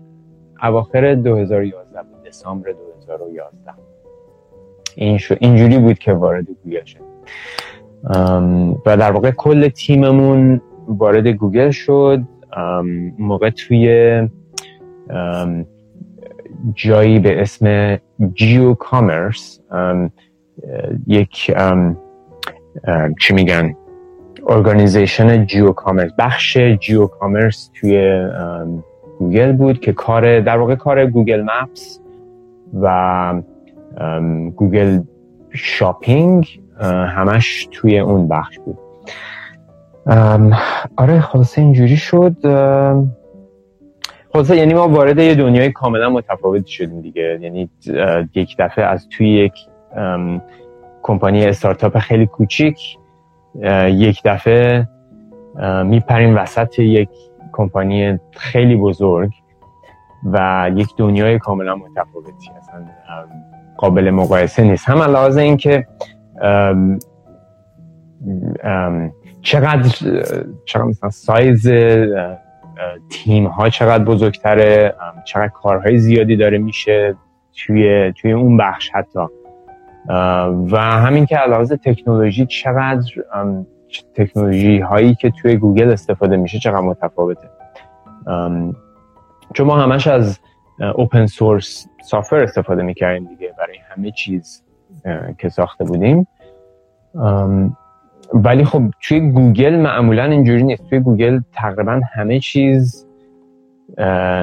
اواخر دو هزار و یازده بود، دسامبر دو هزار و یازده این شد، اینجوری بود که وارد گوگل شد و در واقع کل تیممون وارد گوگل شد. اون موقع توی جایی به اسم جیو کامرس یک چی میگن ارگانیزیشن جیو کامرس، بخش جیو کامرس توی گوگل بود که کار در واقع کار گوگل مپس و گوگل شاپینگ همش توی اون بخش بود. آره خلاصه اینجوری شد. خلاصه یعنی ما وارد یه دنیای کاملا متفاوت شدیم دیگه، یعنی یک دفعه از توی یک کمپانی استارتاپ خیلی کوچیک یک دفعه میپریم وسط یک کمپانی خیلی بزرگ و یک دنیای کاملا متفاوتی، اصلا قابل مقایسه نیست. هم علاوه این که ام ام چقدر چقدر مثلا سایز تیم ها چقدر بزرگتره، چقدر کارهای زیادی داره میشه توی توی اون بخش حتی، و همین که علاوه تکنولوژی چقدر تکنولوژی هایی که توی گوگل استفاده میشه چقدر متفاوته، چون ما همش از اوپن سورس سافتور استفاده میکردیم دیگه برای همه چیز که ساخته بودیم. ولی خب توی گوگل معمولا اینجوری نیست، توی گوگل تقریبا همه چیز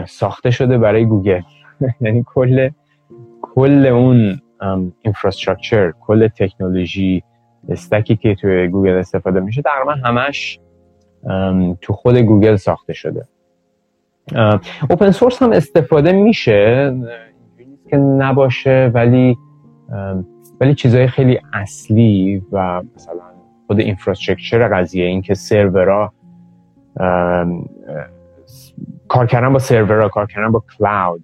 ساخته شده برای گوگل. یعنی کل کل اون اینفراستراکچر، کل تکنولوژی استکی که توی گوگل استفاده میشه تقریبا همش تو خود گوگل ساخته شده. اوپن سورس هم استفاده میشه که نباشه، ولی ولی چیزهای خیلی اصلی و مثلا خود اینفراستراکچر قضیه، این که سرورها کار کردن با سرورها، کار کردن با کلاود،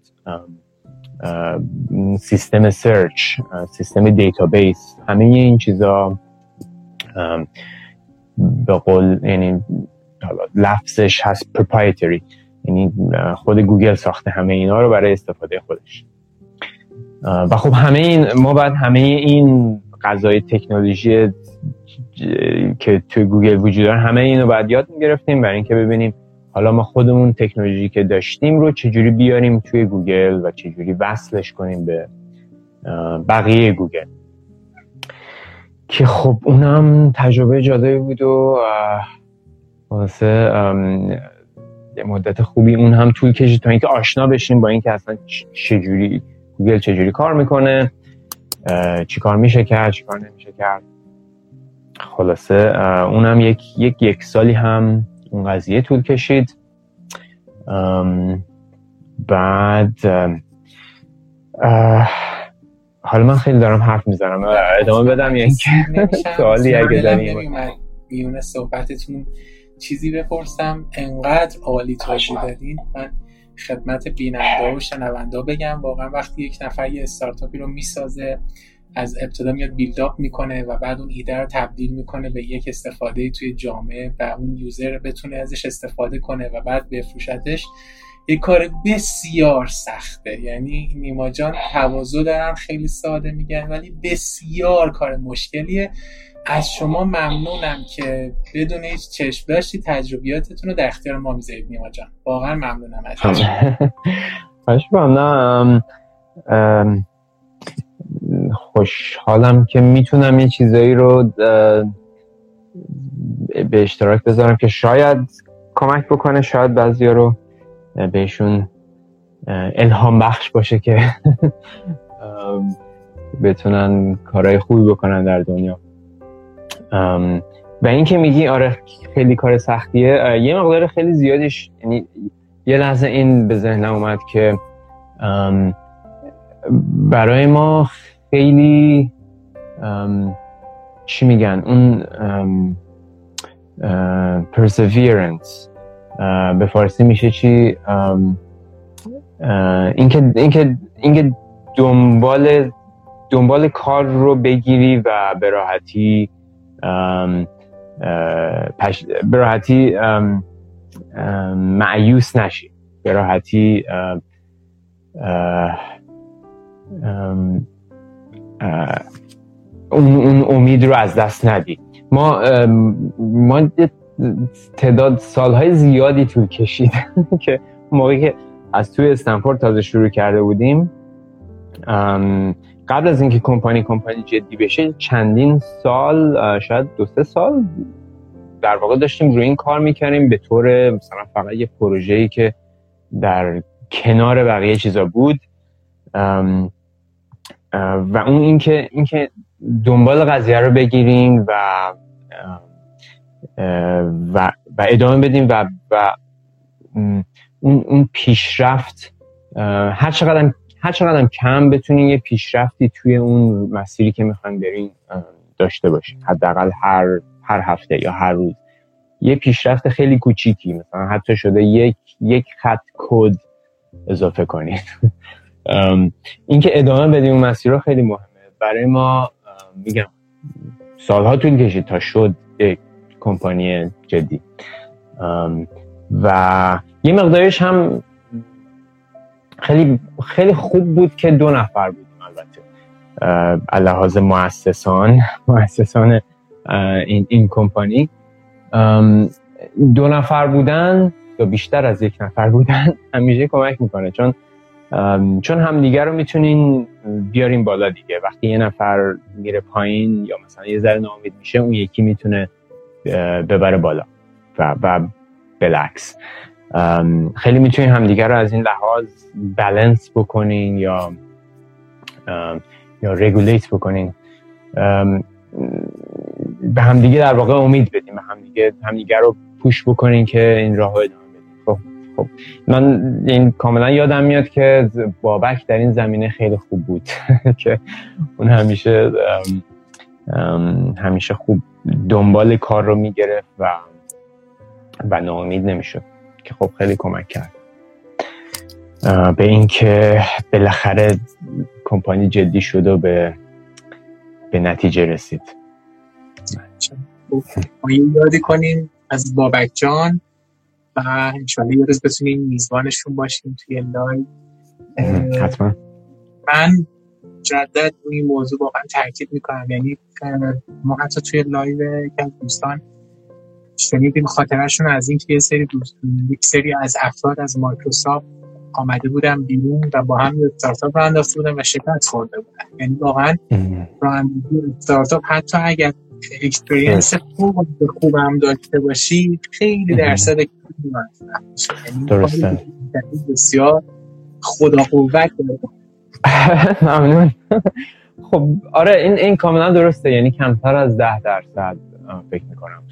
سیستم سرچ، سیستم دیتابیس، همه این چیزا به قول، یعنی لفظش هست پروپرایتری، یعنی خود گوگل ساخته همه اینا رو برای استفاده خودش. و خب همه این ما بعد همه این قضای تکنولوژی که توی گوگل وجود داره همه اینو بعد یاد می‌گرفتیم برای اینکه ببینیم حالا ما خودمون تکنولوژی که داشتیم رو چجوری بیاریم توی گوگل و چجوری وصلش کنیم به بقیه گوگل، که خب اونم تجربه جالبی بود و واسه مدت خوبی اون هم طول کشید تا اینکه آشنا بشیم با اینکه اصلا چجوری گوگل چجوری کار میکنه، چی کار میشه کرد، چی کار نمیشه کرد. خلاصه اونم یک یک یک سالی هم اون قضیه طول کشید. بعد حالا من خیلی دارم حرف میزنم، ادامه بدم یا اینکه سوالی اگه داریم بیونه صحبتتون چیزی بپرسم؟ انقدر عالی توضیح دادین. من خدمت بیننده و شنونده بگم واقعا وقتی یک نفر یه استارتاپی رو میسازه، از ابتدا میاد بیلداپ میکنه و بعد اون ایده رو تبدیل میکنه به یک استفاده توی جامعه و اون یوزر بتونه ازش استفاده کنه و بعد بفروشتش، یک کار بسیار سخته. یعنی نیما جان تواضع دارم، خیلی ساده میگن ولی بسیار کار مشکلیه. از شما ممنونم که بدون هیچ چشم داشتی تجربیاتتون رو در اختیار ما میذارید نیما جان، واقعا ممنونم از شما. خوشحالم که میتونم یه چیزایی رو به اشتراک بذارم که شاید کمک بکنه، شاید بعضیا رو بهشون الهام بخش باشه که بتونن کارهای خوبی بکنن در دنیا. و این که میگی آره خیلی کار سختیه، یه مقدار خیلی زیادش، یعنی یه لحظه این به ذهنم اومد که برای ما خیلی چی میگن اون perseverance به فارسی میشه چی، اینکه اینکه اینکه دنبال دنبال کار رو بگیری و به راحتی به راحتی مایوس نشی، به راحتی ام اون اون امید رو از دست ندید. ما ما تعداد سالهای زیادی طول کشید که موقعی که از توی استنفورد تازه شروع کرده بودیم، قبل از اینکه کمپانی کمپانی جدی بشه چندین سال، شاید دو سه سال در واقع داشتیم روی این کار می‌کردیم به طور مثلا فقط یه پروژه‌ای که در کنار بقیه چیزا بود. و اون اینکه اینکه دنبال قضیه رو بگیریم و و و ادامه بدیم و و اون اون پیشرفت، هر چقدر هر چقدر کم بتونین یه پیشرفتی توی اون مسیری که میخواین برین داشته باشین، حداقل هر هر هفته یا هر روز یه پیشرفت خیلی کوچیکی، مثلا حتی شده یک یک خط کد اضافه کنید. اینکه ادامه بدیم اون مسیر خیلی مهمه. برای ما میگم سالها طول کشید تا شد یک کمپانی جدی و یه مقدارش هم خیلی خیلی خوب بود که دو نفر بودیم. البته الحاظ مؤسسان مؤسسان این این کمپانی دو نفر بودن یا بیشتر از یک نفر بودن همیشه کمک میکنه، چون ام چون همدیگه رو میتونین بیارین بالا دیگه. وقتی یه نفر میره پایین یا مثلا یه ذره ناامید میشه، اون یکی میتونه ببره بالا و و بالعکس. خیلی میتونین همدیگر رو از این لحاظ بالانس بکنین یا یا رگولیت بکنین، به همدیگه در واقع امید بدیم، به همدیگه همدیگه رو پوش بکنین که این راه رو ادامه بدیم. خب خب من این کاملا یادم میاد که بابک در این زمینه خیلی خوب بود که اون همیشه همیشه خوب دنبال کار رو میگرفت و و ناامید نمیشد، که خب خیلی کمک کرد به این که بالاخره کمپانی جدی شد و به به نتیجه رسید. ما یه یادی کنیم از بابک جان و انشالله یه روز بتونیم میزبانشون باشیم توی لایو. حتما. من جدد این موضوع واقعا تاکید میکنم، یعنی ما حتی توی لایو یکی دوستان شنیدیم خاطرشون از این که یه سری دوست یک سری از افراد از مایکروسافت آمده بودن بیرون و با هم استارتاپ راه انداخته بودن و شکست خورده بودن. یعنی واقعا راه اندازی استارتاپ حتی اگر اکسپریانس خوب خوب هم داشته باشی خیلی درصد کمی هست. درسته. بسیار خدا قوت داره. ممنون. خب آره این این کاملا درسته، یعنی کمتر از ده درصد فکر میکنم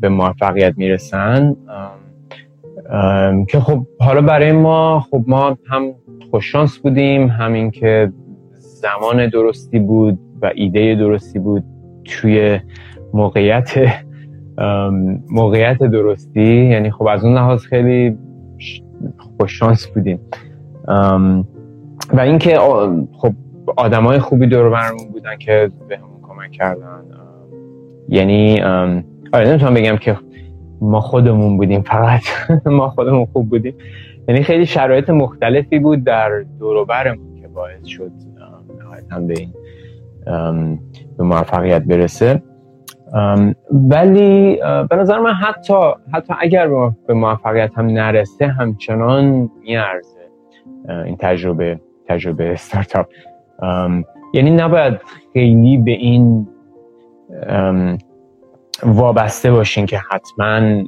به موفقیت میرسن، که خب حالا برای ما خب ما هم خوششانس بودیم، همین که زمان درستی بود و ایده درستی بود توی موقعیت موقعیت درستی، یعنی خب از اون لحاظ خیلی خوششانس بودیم و اینکه خب آدمای خوبی دور و برمون بودن که به همون کمک کردن. یعنی آره نمیتونم بگم که ما خودمون بودیم، فقط ما خودمون خوب بودیم، یعنی خیلی شرایط مختلفی بود در دور و برمون که باعث شد نهایتاً به این به موفقیت برسه. ولی به نظر من حتی حتی اگر به موفقیت هم نرسه همچنان میارزه این تجربه تجربه استارتاپ. یعنی نباید خیلی به این وابسته باشین که حتما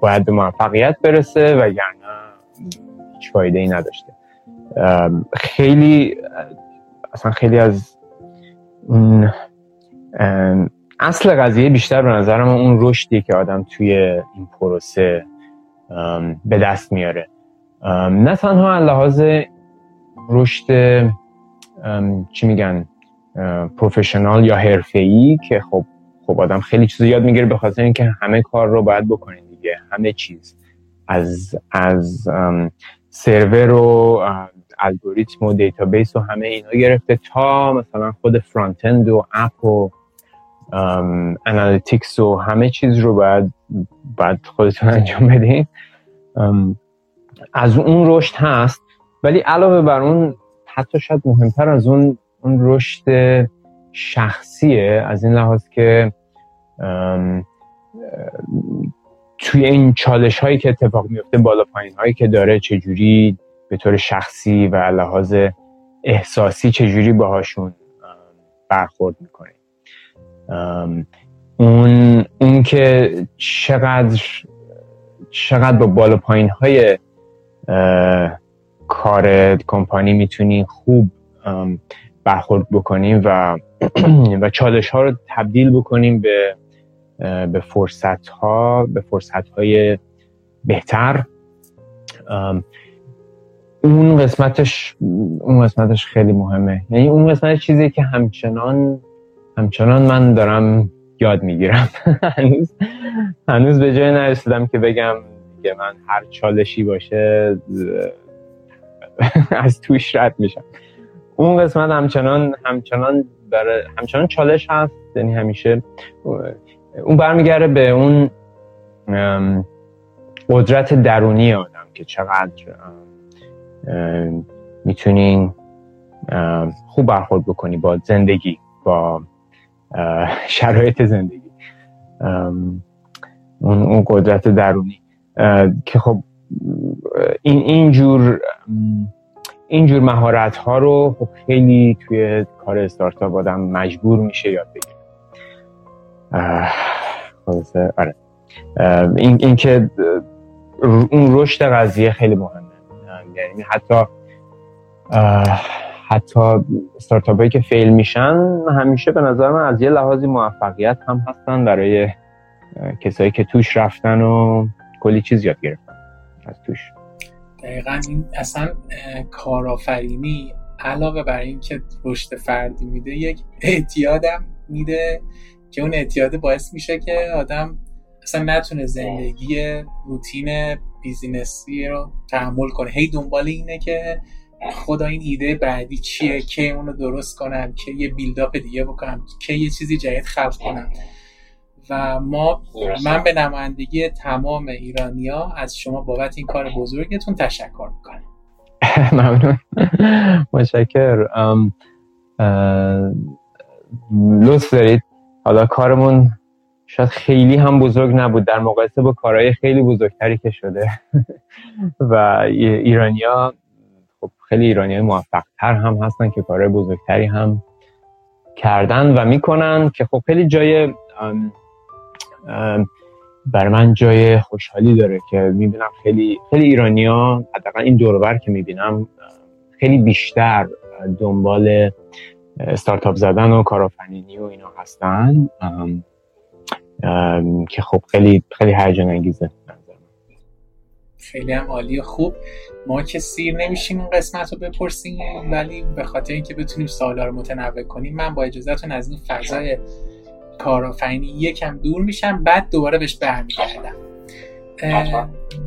باید به موفقیت برسه و یعنی هیچ فایده ای نداشته. خیلی اصلا خیلی از اون اصل قضیه بیشتر به نظرم اون رشدی که آدم توی این پروسه به دست میاره، نه تنها از لحاظ رشد چی میگن پروفشنال یا حرفه‌ای که خب خب آدم خیلی چیز یاد میگیره به خاطر اینکه همه کار رو باید بکنین دیگه، همه چیز از از سرور و الگوریتم و دیتابیس و همه اینا گرفته تا مثلا خود فرانت اند و اپ و انالیتیکس و همه چیز رو باید باید خودتون انجام بدین. از اون رشد هست، ولی علاوه بر اون حتی شاید مهمتر از اون اون رشد شخصیه، از این لحاظ که توی این چالش هایی که اتفاق میفته، بالا پایین هایی که داره، چجوری به طور شخصی و لحاظ احساسی چجوری باهاشون برخورد میکنه. اون اون که چقدر چقدر با بالا پایین های کار کمپانی میتونی خوب برخورد بکنیم و و چالش ها رو تبدیل بکنیم به به فرصت ها، به فرصت های بهتر. اون قسمتش اون قسمتش خیلی مهمه، یعنی اون قسمت چیزی که همچنان همچنان من دارم یاد میگیرم. هنوز هنوز به جای نرسیدم که بگم که من هر چالشی باشه از توش رد میشم. اون قسمت همچنان همچنان برای همچنان چالش هست، یعنی همیشه اون برمیگره به اون قدرت درونی آدم که چقدر میتونین خوب برخورد بکنی با زندگی، با شرایط زندگی، اون قدرت درونی که خب این اینجور اینجور مهارت ها رو خب خیلی توی کار استارتاپ آدم مجبور میشه یاد بگیره. خلاصه آره این این که اون رشد قضیه خیلی مهمه. یعنی حتی حتی استارتاپ هایی که فیل میشن همیشه به نظر من از یه لحاظی موفقیت هم هستن برای کسایی که توش رفتن و کلی چیز یاد گرفتن از توش. دقیقاً این اصلا کارآفرینی علاوه بر این که رشد فردی میده یک اعتیادم میده که اون اعتیاد باعث میشه که آدم اصلا نتونه زندگی روتین بیزینسی رو تحمل کنه، هی دنبال اینه که خدا این ایده بعدی چیه، که اونو درست کنم، که یه بیلداپ دیگه بکنم، که یه چیزی جدید خلق کنم. و ما من به نمایندگی تمام ایرانیا از شما بابت این کار بزرگتون تشکر میکنم. ممنون، متشکر. لطف دارید. حالا کارمون شاید خیلی هم بزرگ نبود در مقایسه با کارهای خیلی بزرگتری که شده و ایرانیا خب خیلی ایرانیای موفق‌تر هم هستن که کارهای بزرگتری هم کردن و میکنن که خب خیلی جای بر من جای خوشحالی داره که میبینم خیلی خیلی ایرانیا حداقل این دور و بر که میبینم خیلی بیشتر دنبال استارتاپ زدن و کارآفرینی و اینا هستن ام ام که خب خیلی خیلی هیجان انگیزه. خیلی هم عالی و خوب. ما که سیر نمیشیم این قسمت رو بپرسیم، ولی به خاطر اینکه بتونیم سوالا رو متنوع کنیم من با اجازهتون از این فضای کارآفرینی یکم دور میشم، بعد دوباره بهش برمیگردم.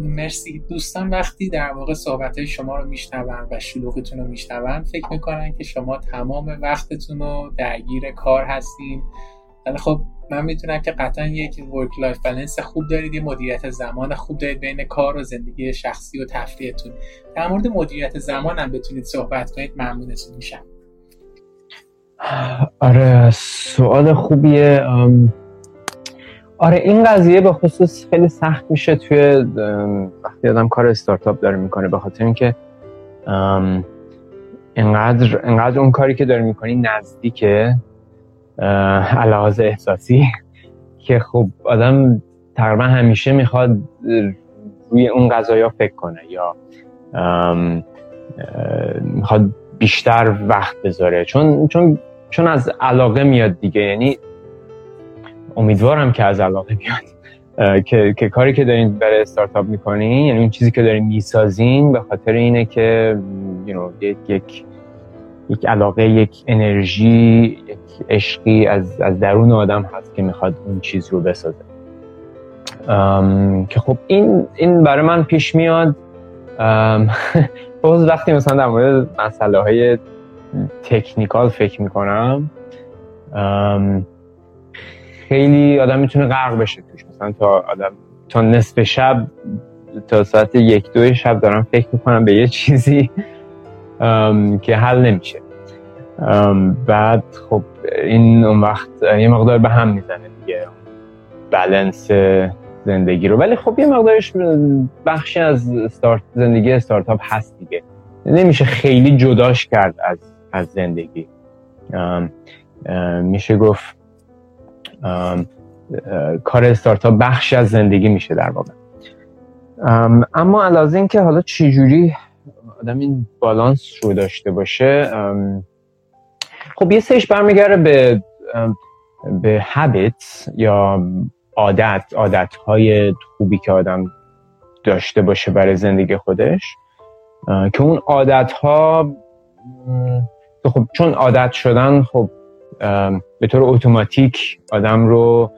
مرسی. دوستان وقتی در واقع صحبت‌های شما رو میشنون و شلوغتون رو میشنون فکر میکنن که شما تمام وقتتون رو درگیر کار هستین، ولی خب من میتونم که قطعا یک ورک لایف بالانس خوب دارید، یه مدیریت زمان خوب دارید بین کار و زندگی شخصی و تفریحتون. در مورد مدیریت زمان هم بتونید صحبت کنید ممنونتون میشم. آره سوال خوبیه. آره این قضیه به خصوص خیلی سخت میشه توی وقتی آدم کار استارتاپ داره میکنه، به خاطر اینکه اینقدر اینقدر اون کاری که داره میکنی نزدیکه علاوه احساسی که خب آدم تقریبا همیشه میخواد روی اون قضایا فکر کنه یا میخواد بیشتر وقت بذاره چون چون چون از علاقه میاد دیگه. یعنی امیدوارم که از علاقه بیاد که که کاری که دارین برای استارتاپ میکنین، یعنی اون چیزی که دارین میسازین به خاطر اینه که you know, یک یک یک علاقه، یک انرژی، یک عشقی از از درون آدم هست که میخواد اون چیز رو بسازه. که خب این این برای من پیش میاد باز وقتی مثلا در مورد مسئله های تکنیکال فکر میکنم. خیلی آدم میتونه غرق بشه توش، مثلا تا آدم تا نصف شب تا ساعت یک دو شب دارم فکر میکنم به یه چیزی ام، که حل نمیشه. بعد خب این اون وقت یه مقدار به هم میزنه دیگه بالانس زندگی رو، ولی خب یه مقدارش بخشی از استارت زندگی استارتاپ هست دیگه، نمیشه خیلی جداش کرد از از زندگی. ام، ام، میشه گفت ام، ام، کار استارتاپ بخشی از زندگی میشه در واقع. اما علاوه این که حالا چی جوری آدم این بالانس رو داشته باشه، خب یه سهش برمیگره به به هابیت یا عادت عادت‌های خوبی که آدم داشته باشه برای زندگی خودش، که اون عادت‌ها خب چون عادت شدن خب به طور اتوماتیک آدم رو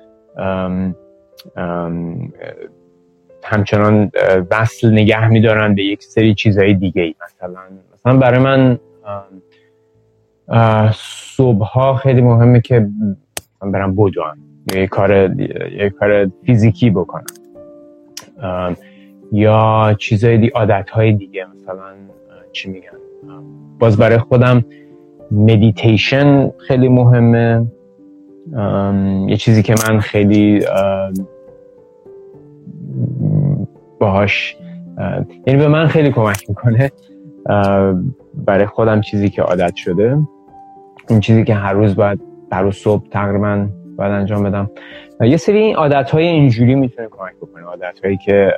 همچنان وصل نگه می‌دارن به یک سری چیزهای دیگه‌ای. مثلا مثلا برای من صبح‌ها خیلی مهمه که برم بدوم، یه کار یه کار فیزیکی بکنم یا چیزهای دیگه، عادت‌های دیگه. مثلا چی میگن، باز برای خودم مدیتیشن خیلی مهمه، یه چیزی که من خیلی باهاش یعنی به من خیلی کمک میکنه. برای خودم چیزی که عادت شده، این چیزی که هر روز باید هر روز صبح تقریبا باید انجام بدم. یه سری عادت‌های اینجوری میتونه کمک بکنه، عادت‌هایی که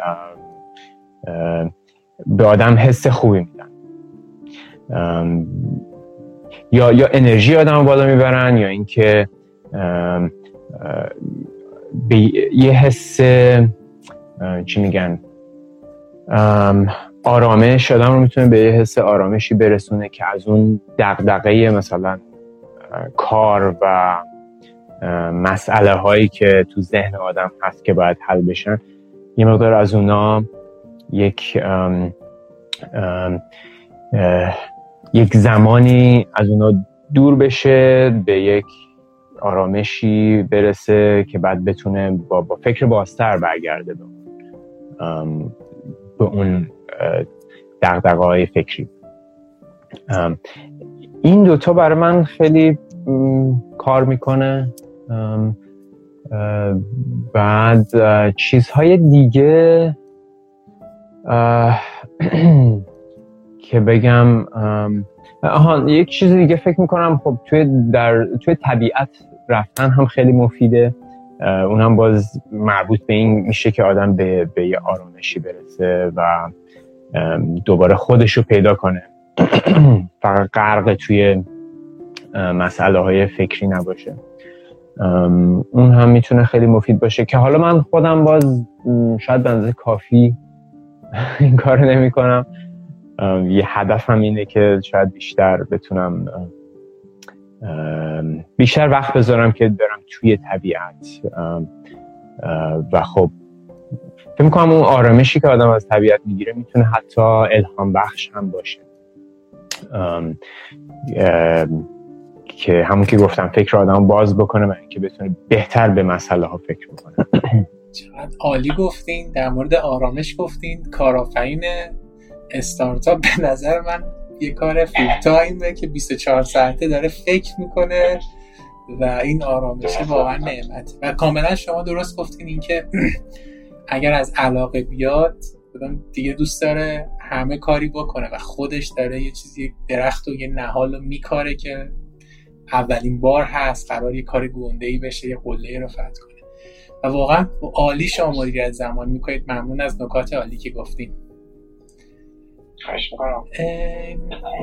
به آدم حس خوبی میدن، یا یا انرژی آدم بالا میبرن، یا اینکه به یه حس چی میگن آرامش، آدم رو میتونه به یه حس آرامشی برسونه که از اون دغدغه مثلا کار و مسئله هایی که تو ذهن آدم هست که باید حل بشن یه مقدار از اونا یک ام ام یک زمانی از اونا دور بشه، به یک آرامشی برسه که بعد بتونه با, با فکر بازتر برگرده به اون دغدغه‌های فکری. این دوتا برای من خیلی کار میکنه. بعد چیزهای دیگه که بگم، آها یک چیز دیگه فکر میکنم خب توی در توی طبیعت رفتن هم خیلی مفیده. اونم باز مربوط به این میشه که آدم به به یه آرامشی برسه و دوباره خودش رو پیدا کنه، فقط غرق توی مسئله های فکری نباشه. اون هم میتونه خیلی مفید باشه که حالا من خودم باز شاید به اندازه کافی این کار نمی کنم. یه هدفم اینه که شاید بیشتر بتونم بیشتر وقت بذارم که برم توی طبیعت و خب فکر می‌کنم اون آرامشی که آدم از طبیعت میگیره میتونه حتی الهام بخش هم باشه، که همون که گفتم فکر آدم باز بکنه برای اینکه بتونه بهتر به مسئله ها فکر بکنه. چقدر عالی گفتین، در مورد آرامش گفتین. کارآفرین استارتاپ به نظر من یه کار فول تایمه که بیست و چهار ساعته داره فکر میکنه و این آرامشه واقعا نعمت. و کاملا شما درست گفتین، این که اگر از علاقه بیاد دیگه دوست داره همه کاری بکنه و خودش داره یه چیزی، درخت و یه نهال رو میکاره که اولین بار هست قرار یه کار گنده‌ای بشه، یه قله‌ای رو فتح کنه. و واقعا عالی شما مدیریت از زمان میکنید. ممنون از نکات عالی که گفتین.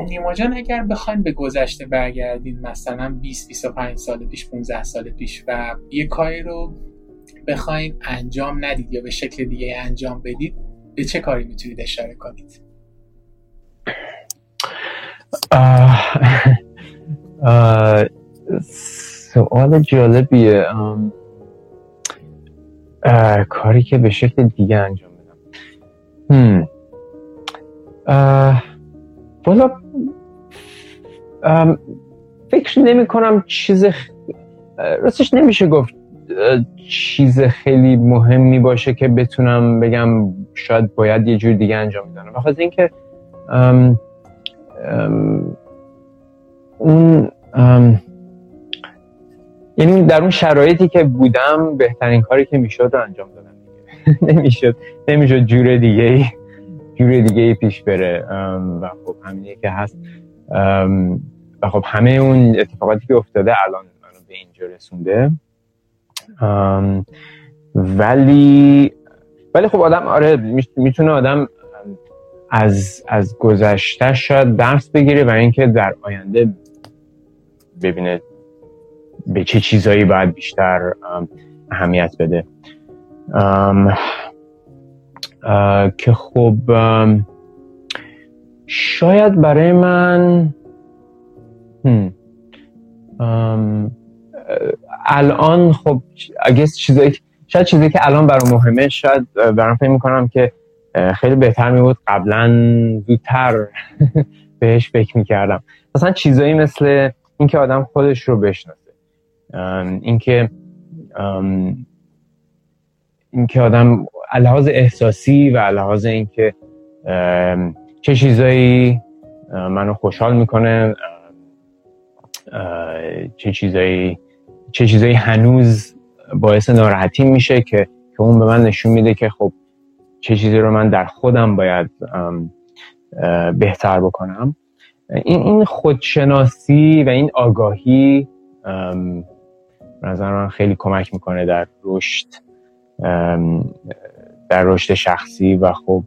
نیما جان، اگر بخواین به گذشته برگردین، مثلا بیست بیست و پنج سال پیش، پانزده سال پیش، و یه کاری رو بخواین انجام ندید یا به شکل دیگه انجام بدید، به چه کاری میتونید اشاره کنید؟ آه، آه، سوال جالبیه. آه، آه، کاری که به شکل دیگه انجام بدم، هم والا فکر نمی کنم چیز خ... راستش نمیشه گفت چیز خیلی مهمی باشه که بتونم بگم شاید باید یه جور دیگه انجام میدانم، بخاطر اینکه ام... ام... اون ام... یعنی در اون شرایطی که بودم بهترین کاری که میشد رو انجام دادم. نمیشد نمیشد جور دیگه ای جور دیگه ای پیش بره و خب همینه که هست و خب همه اون اتفاقاتی که افتاده الان منو به اینجا رسونده. ولی ولی خب آدم آره میتونه آدم از از گذشته شاید درس بگیره و اینکه در آینده ببینه به چه چیزایی باید بیشتر اهمیت بده. ام که خب شاید برای من الان خب اگه چیزایی شاید چیزی که الان برام مهمه، شاید برام فکر می‌کنم که خیلی بهتر می‌بود قبلا زودتر بهش فکر می‌کردم. مثلا چیزایی مثل اینکه آدم خودش رو بشناسه، اینکه اینکه آدم لحاظ احساسی و لحاظ اینکه چه چیزایی منو خوشحال میکنه، چه چیزایی چه چیزایی هنوز باعث ناراحتی میشه، که که اون به من نشون میده که خب چه چیزی رو من در خودم باید بهتر بکنم. این این خودشناسی و این آگاهی به نظر من خیلی کمک میکنه در رشد در رشد شخصی. و خب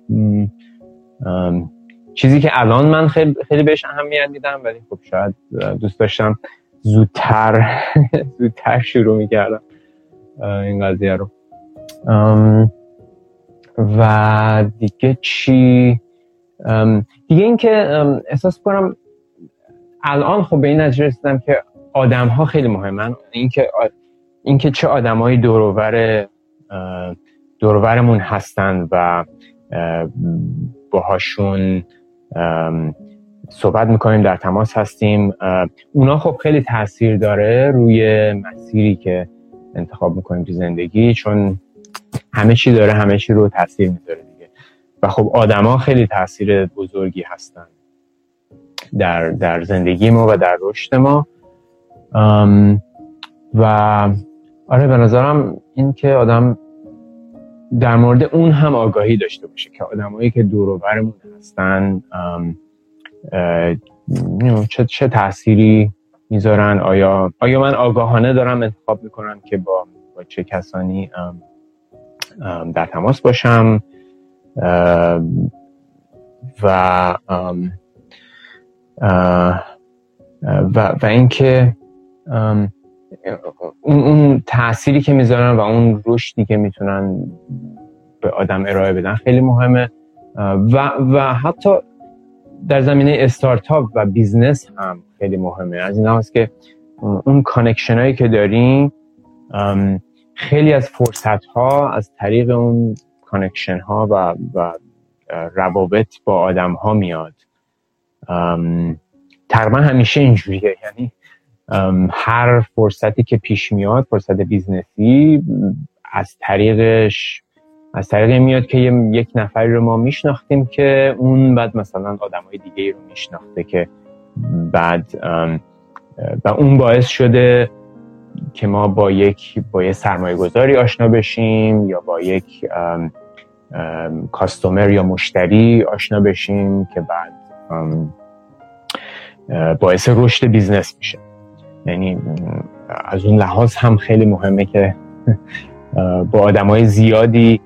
چیزی که الان من خیلی خیلی بهش اهمیت میدم، ولی خب شاید دوست داشتم زودتر زودتر شروع میکردم این قضیه رو. و دیگه چی؟ دیگه این که احساس کنم الان خب به این نتیجه رسیدم که آدم ها خیلی مهمن. این که این که چه آدم هایی دورور دورورمون هستن و باهاشون صحبت میکنیم، در تماس هستیم، اونا خب خیلی تأثیر داره روی مسیری که انتخاب میکنیم تو زندگی، چون همه چی داره همه چی رو تأثیر میذاره دیگه. و خب آدم ها خیلی تأثیر بزرگی هستن در, در زندگی ما و در رشد ما. و آره به نظرم این که آدم در مورد اون هم آگاهی داشته باشه، که آدمایی که دور و برمون هستن چه چه تأثیری میذارن، آیا آیا من آگاهانه دارم انتخاب میکنم که با با چه کسانی ام ام در تماس باشم. ام و ام و و اینکه اون اون تأثیری که میذارن و اون رشدی که میتونن به آدم ارائه بدن خیلی مهمه. و و حتی در زمینه استارتاپ و بیزنس هم خیلی مهمه. از این هاست که اون کانکشنایی که داریم، خیلی از فرصت‌ها از طریق اون کانکشن‌ها و و روابط با آدم‌ها میاد. تقریبا همیشه اینجوریه، یعنی هر فرصتی که پیش میاد، فرصت بیزنسی، از طریقش از طریق میاد که یک نفری رو ما میشناختیم که اون بعد مثلا آدمای دیگه رو میشناخته، که بعد و اون باعث شده که ما با یک با یک سرمایه گذاری آشنا بشیم، یا با یک کاستومر یا مشتری آشنا بشیم، که بعد باعث رشد بیزنس میشه. یعنی از اون لحاظ هم خیلی مهمه که با آدمای زیادی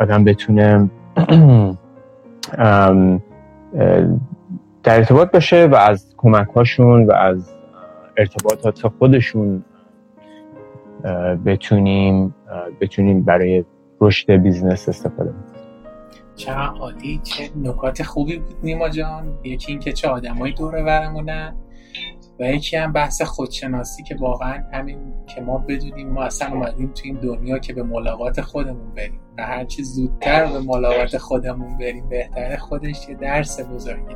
آدم بتونه در ارتباط باشه و از کمک‌هاشون و از ارتباطات خودشون بتونیم بتونیم برای رشد بیزنس استفاده کنیم. چه عالی، چه نکات خوبی بود نیما جان. یکی این که چه آدمای دوره برمونن، و یکی هم بحث خودشناسی، که واقعا همین که ما بدونیم ما اصلا اومدیم تو این دنیا که به ملاقات خودمون بریم، و هرچی زودتر به ملاقات خودمون بریم بهتره. خودش یه درس بزرگی.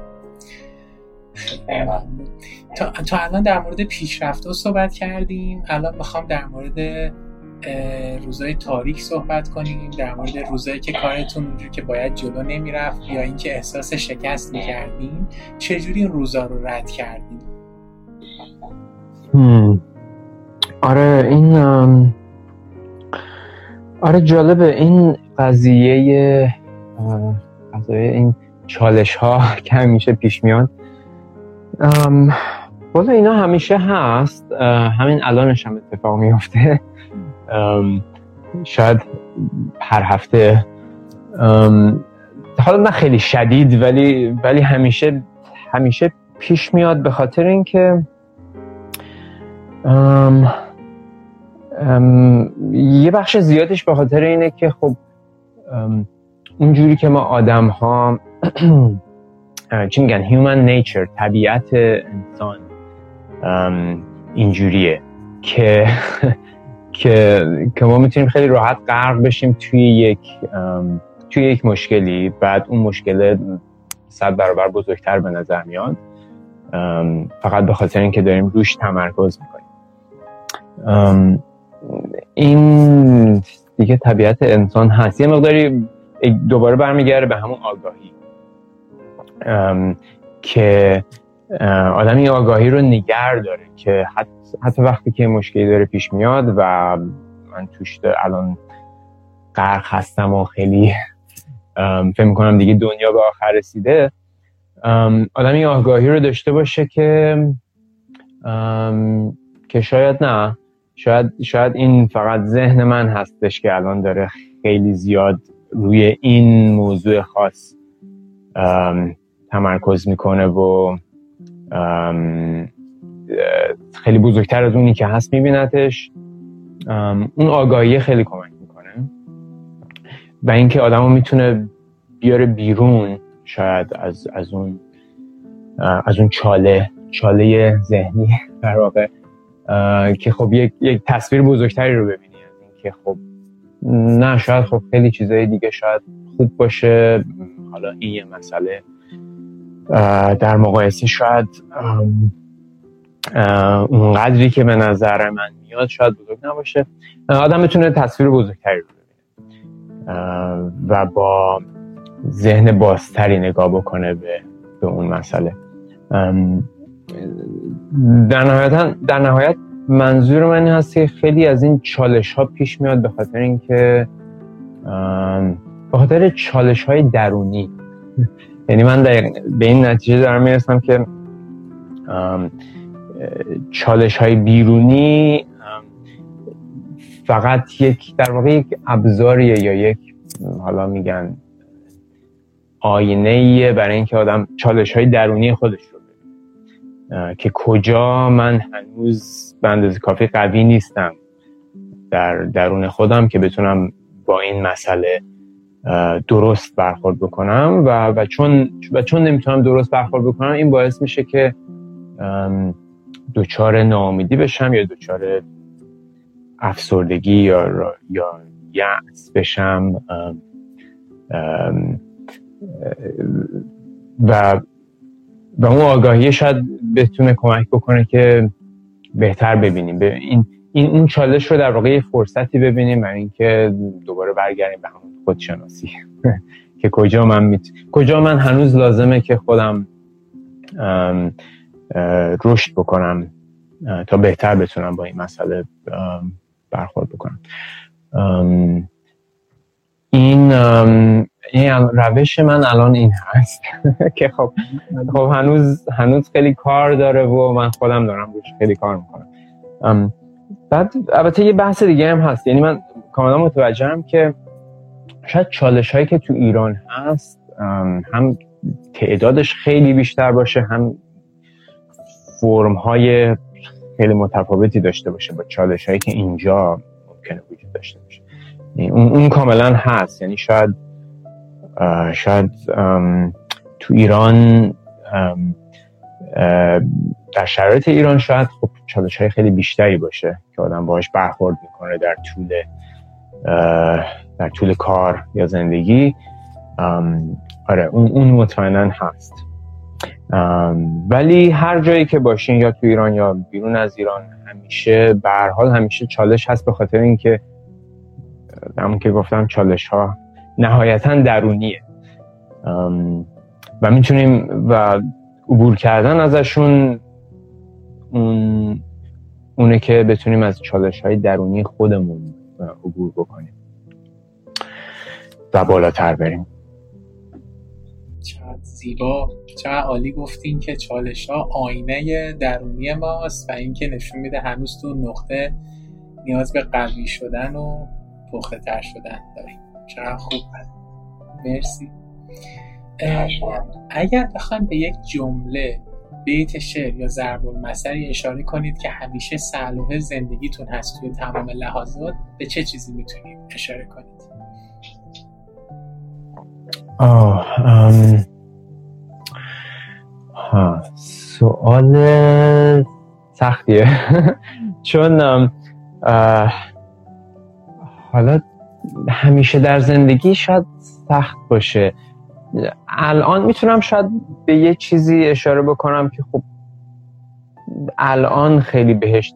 تا تا الان در مورد پیشرفت‌ها صحبت کردیم، الان میخوام در مورد روزای تاریک صحبت کنیم، در مورد روزایی که کارتون اونجوری که باید جلو نمیرفت، یا اینکه احساس شکست می‌کردین. چجوری این روزا رو رد کردین؟ هم. آره این آره جالبه این قضیه قضیه این چالش ها که همیشه پیش میان. والا اینا همیشه هست، همین الانش هم اتفاق میفته، شاید هر هفته، حالا نه خیلی شدید، ولی ولی همیشه همیشه پیش میاد، به خاطر اینکه ام، ام، یه بخش زیادش به خاطر اینه که خب اونجوری که ما آدم ها چی میگن، هیومن نیچر، طبیعت انسان اینجوریه که که که ما میتونیم خیلی راحت غرق بشیم توی یک توی یک مشکلی، بعد اون مشکل صد برابر بزرگتر به نظر میاد، فقط به خاطر اینکه داریم روش تمرکز میکنیم. ام این دیگه طبیعت انسان هست. یه مقداری دوباره برمیگرده به همون آگاهی، ام که آدم این آگاهی رو نگه داره، که حتی, حتی وقتی که مشکلی داره پیش میاد و من توش الان غرق هستم و خیلی فکر میکنم دیگه دنیا به آخر رسیده، آدم این آگاهی رو داشته باشه که که شاید نه شاید شاید این فقط ذهن من هستش که الان داره خیلی زیاد روی این موضوع خاص تمرکز میکنه و خیلی بزرگتر از اونی که هست میبینتش. اون آگاهی خیلی کمک میکنه و اینکه آدمو میتونه بیاره بیرون شاید از از اون از اون چاله چاله ذهنی در واقع، که خب یک یک تصویر بزرگتری رو ببینی از اینکه خب نه شاید خب خیلی چیزای دیگه شاید خوب باشه. حالا این یه مسئله در مقایسه شاید اون قدری که به نظر من میاد شاید بزرگ نباشه. آدم میتونه تصویر بزرگتری رو ببینه و با ذهن بازتری نگاه بکنه به به اون مسئله. در نهایت در نهایت منظور من این هست که خیلی از این چالش ها پیش میاد به خاطر اینکه به خاطر چالش های درونی. یعنی من به این نتیجه دارم میرسم که چالش های بیرونی فقط یک در واقع یک ابزاریه یا یک حالا میگن آینه‌ایه برای اینکه آدم چالش های درونی خودش رو ببینه، که کجا من هنوز به اندازه کافی قوی نیستم در درون خودم که بتونم با این مسئله درست برخورد بکنم و و چون و چون نمیتونم درست برخورد بکنم این باعث میشه که دوچار ناامیدی بشم یا دوچار افسردگی یا یا یأس بشم و و اون آگاهی شاید بتونه کمک بکنه که بهتر ببینیم به این این اون چالش رو در واقع فرصتی ببینیم برای اینکه دوباره برگردیم به همون خودشناسی که کجا من میت... کجا من هنوز لازمه که خودم رشد بکنم تا بهتر بتونم با این مسئله برخورد بکنم. ام این ام این روش من الان این هست که خب خب هنوز هنوز خیلی کار داره و من خودم دارم روش خیلی کار میکنم. بعد البته یه بحث دیگه هم هست، یعنی من کاملا متوجهم که شاید چالش هایی که تو ایران هست هم تعدادش خیلی بیشتر باشه هم فرم های خیلی متفاوتی داشته باشه با چالش هایی که اینجا ممکنه وجود داشته باشه. اون, اون کاملا هست، یعنی شاید شاید تو ایران در شرایط ایران شاید خب چالش های خیلی بیشتری باشه که آدم باهاش برخورد میکنه در طول در طول کار یا زندگی. آره اون اون مطمئناً هست، ولی هر جایی که باشین یا تو ایران یا بیرون از ایران همیشه به هر حال همیشه چالش هست، به خاطر اینکه همون که گفتم چالش ها نهایتاً درونیه و میتونیم و عبور کردن ازشون اون اونه که بتونیم از چالش‌های درونی خودمون عبور بکنیم و بالاتر بریم. چقدر زیبا، چقدر عالی گفتین که چالش‌ها آینه درونی ماست و این که نشون میده هنوز تو نقطه نیاز به قوی شدن و پخته‌تر شدن داریم. چقدر خوب، مرسی. اگر بخوایم به یک جمله، بیت شعر یا ضرب المثلی اشاره کنید که همیشه سلوحه زندگیتون هست توی تمام لحظات، به چه چیزی میتونید اشاره کنید؟ آه ام ها سوال سختیه چون اه حالا همیشه در زندگی شاید سخت باشه. الان میتونم شاید به یه چیزی اشاره بکنم که خب الان خیلی بهش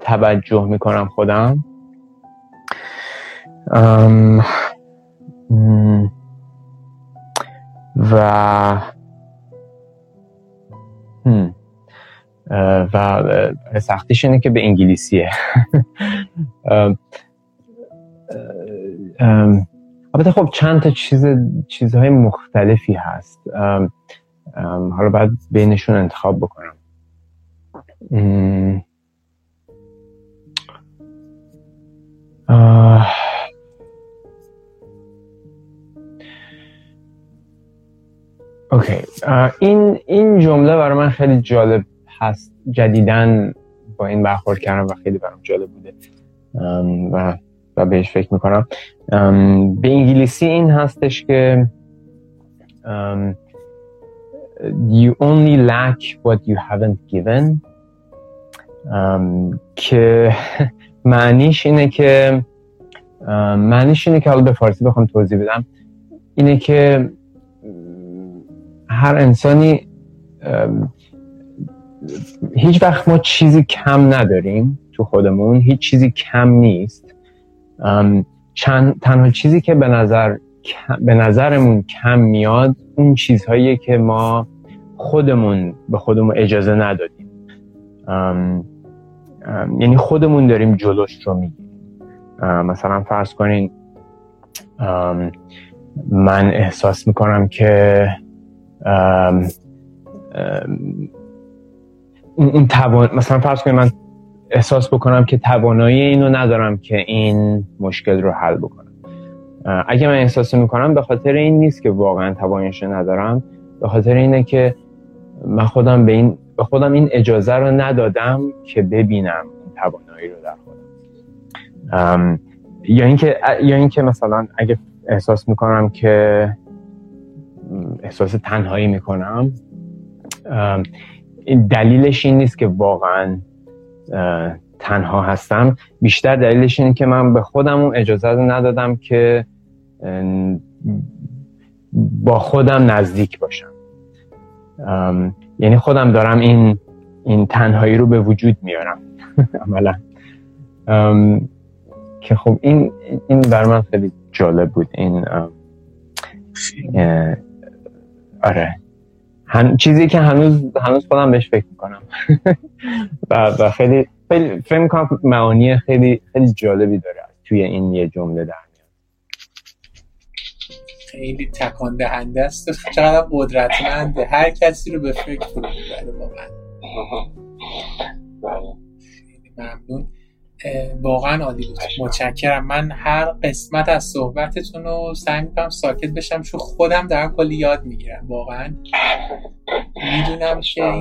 توجه میکنم خودم. ام و هم و سختیش اینه که به انگلیسیه. ام ام البته خب چند تا چیز چیزهای مختلفی هست. ام، ام، حالا باید بینشون انتخاب بکنم. ام، اوکی این این جمله برای من خیلی جالب هست، جدیداً با این برخورد کردم و خیلی برام جالب بوده و و بهش فکر میکنم. به انگلیسی این هستش که you only lack what you haven't given، که معنیش اینه که معنیش اینه که حالا به فارسی بخوام توضیح بدم اینه که هر انسانی هیچ وقت ما چیزی کم نداریم تو خودمون، هیچ چیزی کم نیست. چند تنها چیزی که به نظر به نظرمون کم میاد اون چیزهایی که ما خودمون به خودمون اجازه ندادیم، ام، ام، یعنی خودمون داریم جلوش رو میگیریم. مثلا فرض کنین من احساس میکنم که ام، ام، اون توان... مثلا فرض کنین من احساس بکنم که توانایی اینو ندارم که این مشکل رو حل بکنم. اگه من احساس میکنم به خاطر این نیست که واقعا تواناییش ندارم، به خاطر اینه که من خودم به این به خودم این اجازه رو ندادم که ببینم این توانایی رو در خودم. یا اینکه یا اینکه مثلا اگه احساس میکنم که احساس تنهایی میکنم، این دلیلش این نیست که واقعا تنها هستم، بیشتر دلیلش اینه که من به خودم اجازه ندادم که با خودم نزدیک باشم. یعنی خودم دارم این این تنهایی رو به وجود میارم عملا، که خب این این برای من خیلی جالب بود. این آره هن... چیزی که هنوز هنوز خودم بهش فکر میکنم و و خیلی خیلی فکر میکنم معانی خیلی خیلی جالبی داره توی این یه جمله در میاد. خیلی تکان دهنده است، چقدر قدرتمند، هر کسی رو به فکر فرو میبره واقعا. خیلی ممنون، واقعا عالی بود، متشکرم. من هر قسمت از صحبتتون رو سعی میکنم ساکت بشم چون خودم دارم کلی یاد میگیرم. واقعا میدونم که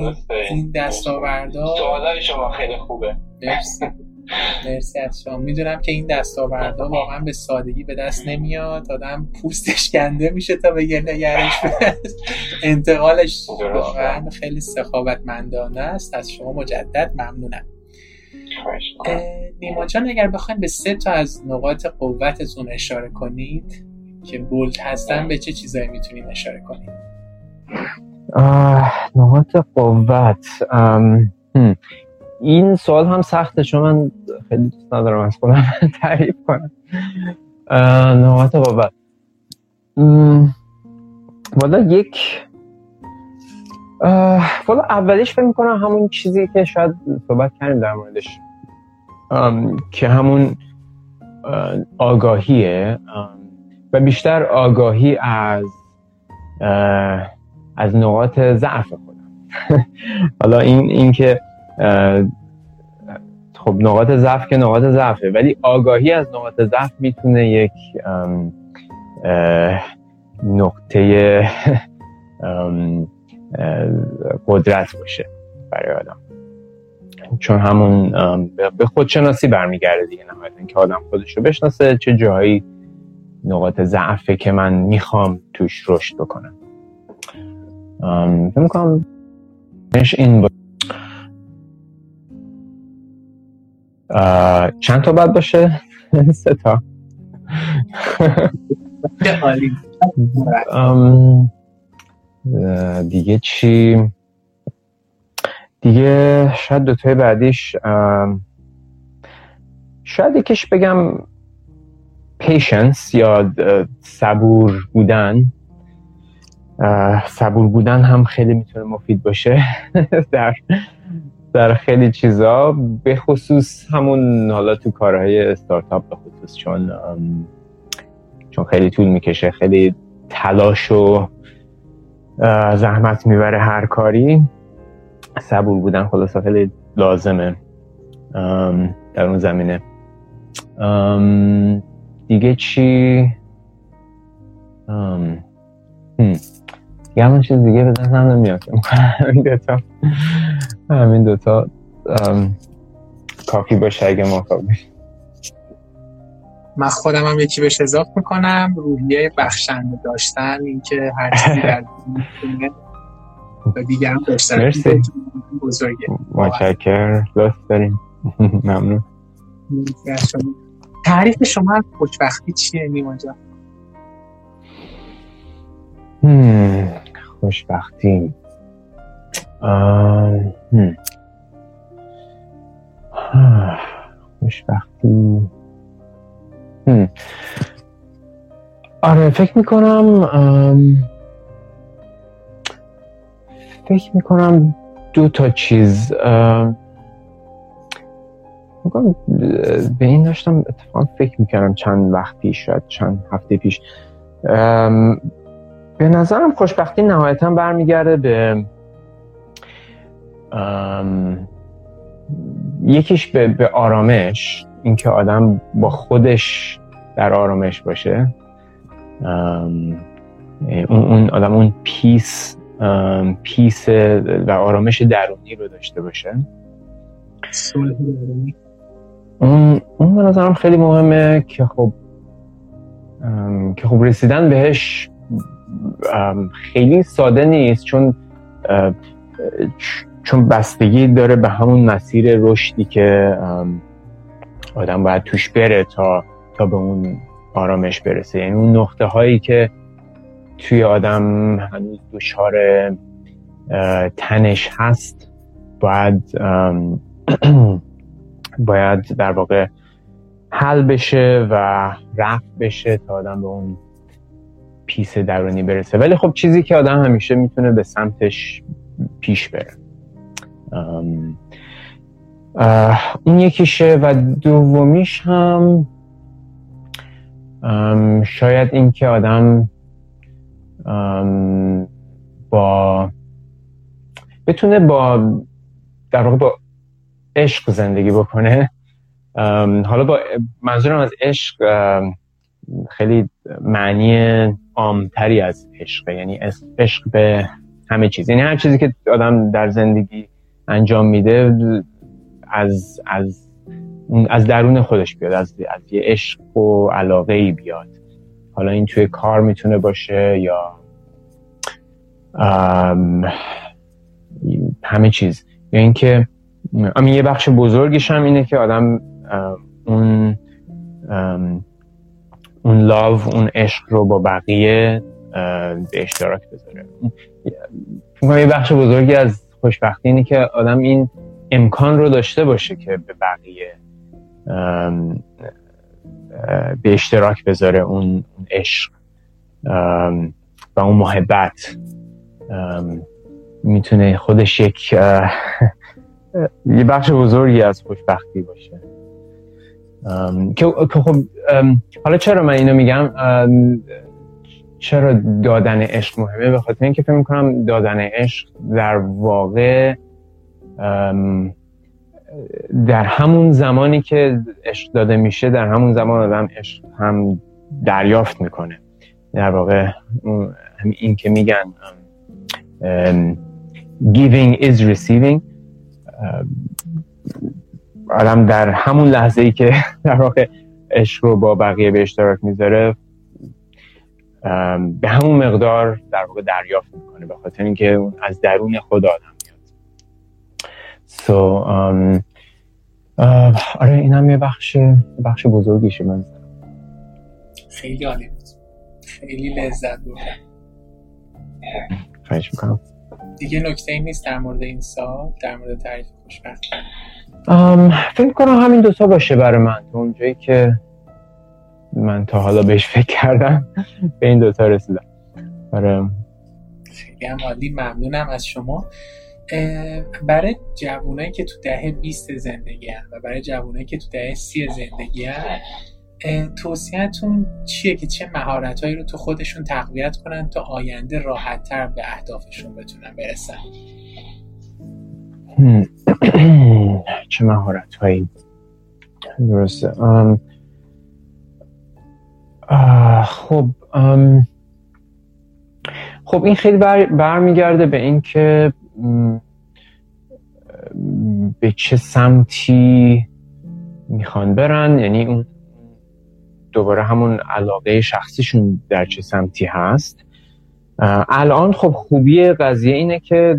این دستاوردها سوالای شما خیلی خوبه، مرسی مرسی از شما. میدونم که این دستاوردها واقعا به سادگی به دست نمیاد، آدم پوستش کنده میشه تا بگه نگرش انتقالش واقعا خیلی سخاوتمندانه است. از شما مجدد ممنونم. نیما جان، اگر بخواید به سه تا از نقاط قوتتون اشاره کنید که بولد هستن، به چه چیزایی میتونید اشاره کنید؟ نقاط قوت، این سوال هم سخته چون من خیلی دوست ندارم از خودم تعریف کنم. نقاط قوت والا یک والا اولیش فکر میکنم همون چیزی که شاید صحبت کردیم در موردش، که همون آگاهیه و بیشتر آگاهی از از نقاط ضعف خودم. حالا این این که خب نقاط ضعف که نقاط ضعفه، ولی آگاهی از نقاط ضعف میتونه یک نقطه قدرت باشه برای آدم، چون همون به خودشناسی برمیگرده دیگه، نهایتاً اینکه آدم خودش رو بشناسه، چه جاهایی نقاط ضعفه که من میخوام توش رشد بکنم. فکر می‌کنم این با... چند تا بعد باشه؟ سه تا. عالی. دیگه چی؟ دیگه شاید دوتای بعدیش، شاید یکیش بگم پیشنس یا صبور بودن. صبور بودن هم خیلی میتونه مفید باشه در در خیلی چیزا، به خصوص همون حالا تو کارهای استارتاپ به خصوص، چون چون خیلی طول میکشه، خیلی تلاش و زحمت میبره هر کاری. صبور بودن خلاصا خیلی لازمه در اون زمینه. دیگه چی؟ یه همون چیز دیگه به ذهنم نمیاد که همین دوتا همین دوتا کافی باشه اگه موافق بشی. من خودم هم یکی بهش اضافه میکنم، روحیه بخشنده داشتن، اینکه هر چیزی در دیگه و دیگه هم داشتن. مرسی، متشکر، لطف داریم. ممنون. تعریف شما از خوشبختی چیه نیما جان؟ خوشبختی آه... آه... خوشبختی هم. آره فکر میکنم آم... فکر میکنم دو تا چیز آم... میکنم به این داشتم اتفاقا فکر میکنم چند وقت پیش، شاید چند هفته پیش. آم... به نظرم خوشبختی نهایتاً برمیگرده به آم... یکیش به, به آرامش، اینکه آدم با خودش در آرامش باشه، آم... اون, اون آدم اون پیس آم... پیس و آرامش درونی رو داشته باشه. اون اون به نظرم خیلی مهمه که خب آم... که خب رسیدن بهش خیلی ساده نیست، چون چون بستگی داره به همون مسیر رشدی که آدم باید توش بره تا تا به اون آرامش برسه. یعنی اون نقطه هایی که توی آدم هنوز دچار تنش هست باید باید در واقع حل بشه و رفع بشه تا آدم به اون پیس درونی برسه. ولی خب چیزی که آدم همیشه میتونه به سمتش پیش بره، اون یکیشه. و دومیش هم شاید این که آدم با بتونه با در واقع با عشق زندگی بکنه. حالا با منظورم از عشق خیلی معنی عامتری از عشق، یعنی عشق به همه چیز، یعنی هر چیزی که آدم در زندگی انجام میده از از از درون خودش بیاد، از از یه عشق و علاقه‌ای بیاد. حالا این توی کار میتونه باشه یا همه چیز، یا یعنی اینکه همین یه بخش بزرگیش هم اینه که آدم اون اون لاو، اون عشق رو با بقیه به اشتراک بذاره. یه بخش بزرگی از خوشبختی اینه که آدم این امکان رو داشته باشه که به بقیه به اشتراک بذاره اون عشق و اون محبت. میتونه خودش یک یه بخش بزرگی از خوشبختی باشه. ام، که خب حالا چرا من اینو میگم، چرا دادن عشق مهمه؟ به خاطر اینکه فکر میکنم دادن عشق در واقع در همون زمانی که عشق داده میشه در همون زمان آدم عشق هم دریافت میکنه. در واقع این که میگن giving is receiving، آدم در همون لحظه‌ای که در واقع عشق رو با بقیه به اشتراک میذاره به همون مقدار در واقع دریافت میکنه، به خاطر اینکه از درون خود آدم میاد. سو so, um, uh, آره اینم یه بخش بخش بزرگیشه. من خیلی عالی بود، خیلی لذت بردم. خواهش میکنم. دیگه نکته‌ای نیست در مورد این سال، در مورد تعریف خوشبختی؟ ام فکر کنم همین دوتا باشه برای من، تا اونجایی که من تا حالا بهش فکر کردم به این دوتا رسیدم. آره خیلی هم عالی، ممنونم از شما. برای جوانایی که تو دهه بیست زندگی هن و برای جوانایی که تو دهه سی زندگی هن توصیه‌تون چیه که چه مهارت‌هایی رو تو خودشون تقویت کنن تا آینده راحت‌تر به اهدافشون بتونن برسن؟ چه مهارت هایی درسته؟ خب خب این خیلی بر برمیگرده به این که به چه سمتی میخوان برن، یعنی اون دوباره همون علاقه شخصیشون در چه سمتی هست. الان خب خوبی قضیه اینه که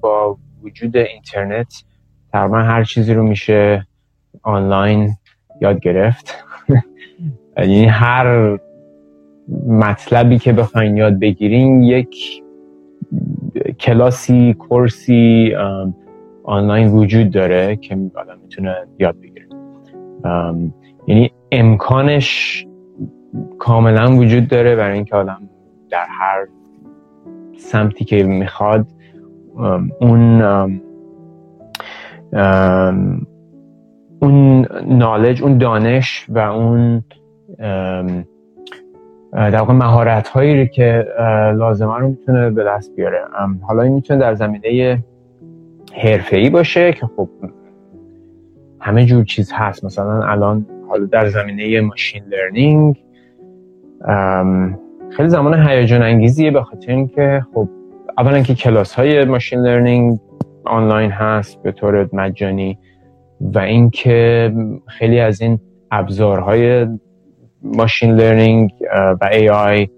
با وجود اینترنت تقریبا هر چیزی رو میشه آنلاین یاد گرفت، یعنی هر مطلبی که بخواین یاد بگیرین یک کلاسی کورسی آنلاین وجود داره که آدم میتونه یاد بگیره، یعنی امکانش کاملا وجود داره برای اینکه آدم در هر سمتی که میخواد اون اون نالج، اون دانش و اون در واقع مهارت هایی که لازمه رو میتونه به دست بیاره. حالا این میتونه در زمینه حرفه‌ای باشه که خب همه جور چیز هست، مثلا الان حالا در زمینه ماشین لرنینگ خیلی زمان هیجان انگیزیه، به خاطر اینکه خب اولا که کلاس های ماشین لرنینگ آنلاین هست به طور مجانی و اینکه خیلی از این ابزارهای ماشین لرنینگ و ای آی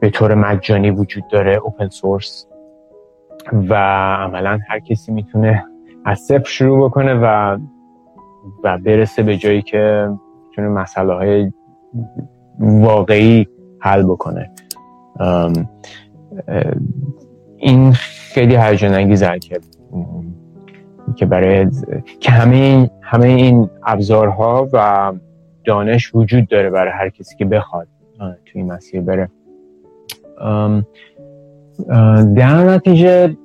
به طور مجانی وجود داره، اوپن سورس، و عملا هر کسی میتونه از صفر شروع بکنه و و برسه به جایی که میتونه مسئله های واقعی حل بکنه. این خیلی هیجان انگیزه که که برای که همه همه این ابزارها و دانش وجود داره برای هر کسی که بخواد توی مسیر بره. در نتیجه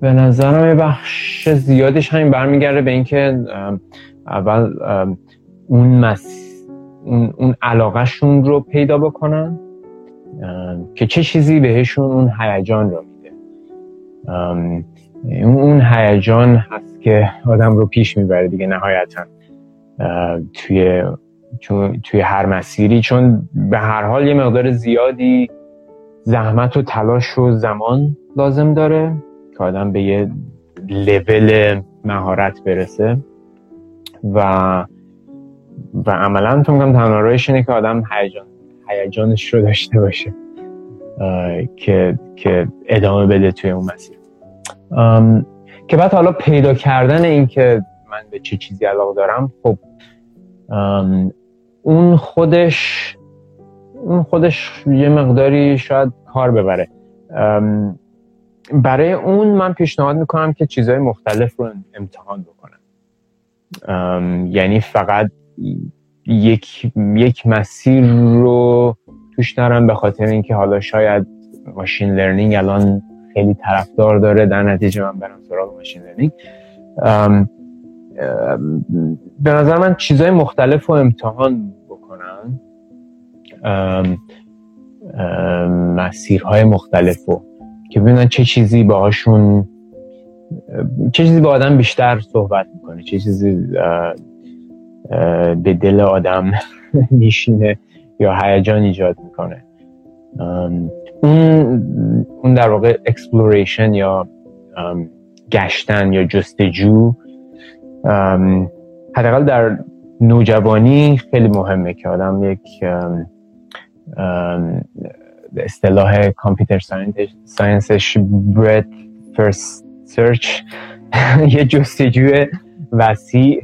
به نظرم یه بخش زیادش همین برمیگرده به اینکه اول اون مس اون اون علاقه شون رو پیدا بکنن که چه چیزی بهشون اون هیجان رو میده. اون هیجان هست که آدم رو پیش میبره دیگه نهایتاً توی توی هر مسیری، چون به هر حال یه مقدار زیادی زحمت و تلاش و زمان لازم داره که آدم به یه لول مهارت برسه و و عملاً تو میگم تنها راهش اینه که آدم هیجان هیجانش رو داشته باشه که که ادامه بده توی اون مسیر. ام، که بعد حالا پیدا کردن این که من به چه چیزی علاقه دارم، خب اون خودش اون خودش یه مقداری شاید کار ببره. برای اون من پیشنهاد میکنم که چیزهای مختلف رو امتحان بکنم، یعنی فقط یک یک مسیر رو توش نرم، به خاطر اینکه حالا شاید ماشین لرنینگ الان خیلی طرفدار داره در نتیجه من برم سراغ ماشین لرنینگ. به نظر من چیزهای مختلف رو امتحان بکنن، ام، ام، مسیرهای مختلف رو که ببینن چه چیزی باهاشون چه چیزی با آدم بیشتر صحبت میکنه، چه چیزی به دل آدم میشینه یا هیجان ایجاد میکنه. اون اون در واقع اکسپلوریشن یا گشتن یا جستجو حداقل در نوجوانی خیلی مهمه که آدم یک اصطلاح کامپیوتر ساینسش برت فرست سرچ، یه جستجو وسیع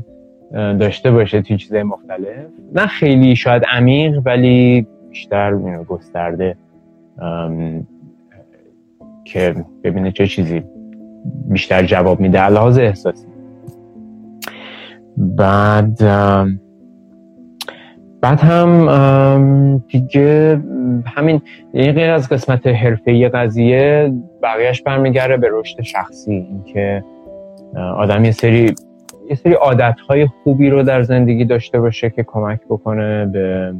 داشته باشه توی چیزهای مختلف، نه خیلی شاید عمیق ولی بیشتر گسترده، که ببینه چه چیزی بیشتر جواب میده از لحاظ احساسی. بعد بعد هم دیگه همین، یعنی غیر از قسمت حرفه‌ای قضیه بقیهش برمیگره به رشد شخصی، اینکه آدم یه سری یه سری عادتهای خوبی رو در زندگی داشته باشه که کمک بکنه به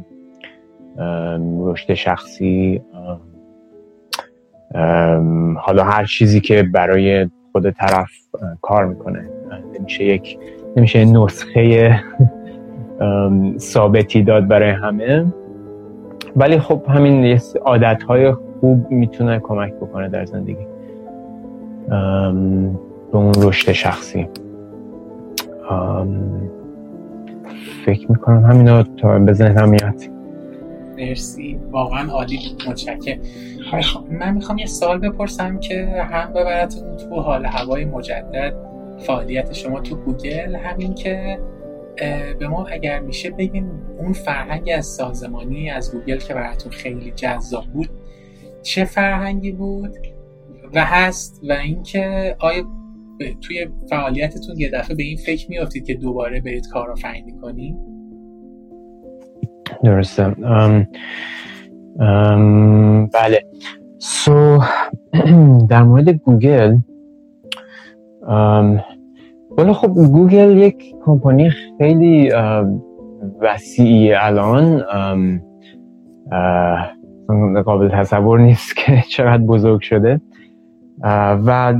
رشد شخصی. حالا هر چیزی که برای خود طرف کار میکنه، نمیشه یک نمیشه نسخه ثابتی داد برای همه، ولی خب همین عادتهای خوب میتونه کمک بکنه در زندگی به اون رشد شخصی. فکر میکنم همینو تا به ذهنم میاد. مرسی، واقعا عالی بود، متشکرم. من میخوام یه سوال بپرسم که هم ببرتون تو حال هوای مجدد فعالیت شما تو گوگل، همین که به ما اگر میشه بگین اون فرهنگ از سازمانی از گوگل که براتون خیلی جذاب بود چه فرهنگی بود و هست، و اینکه آیا توی فعالیتتون یه دفعه به این فکر میافتید که دوباره برید کار رو فرهنگی کنید؟ درسته. ام ام بله سو در مورد گوگل، ولی خب گوگل یک کمپانی خیلی وسیعی الان، قابل تصور نیست که چقدر بزرگ شده و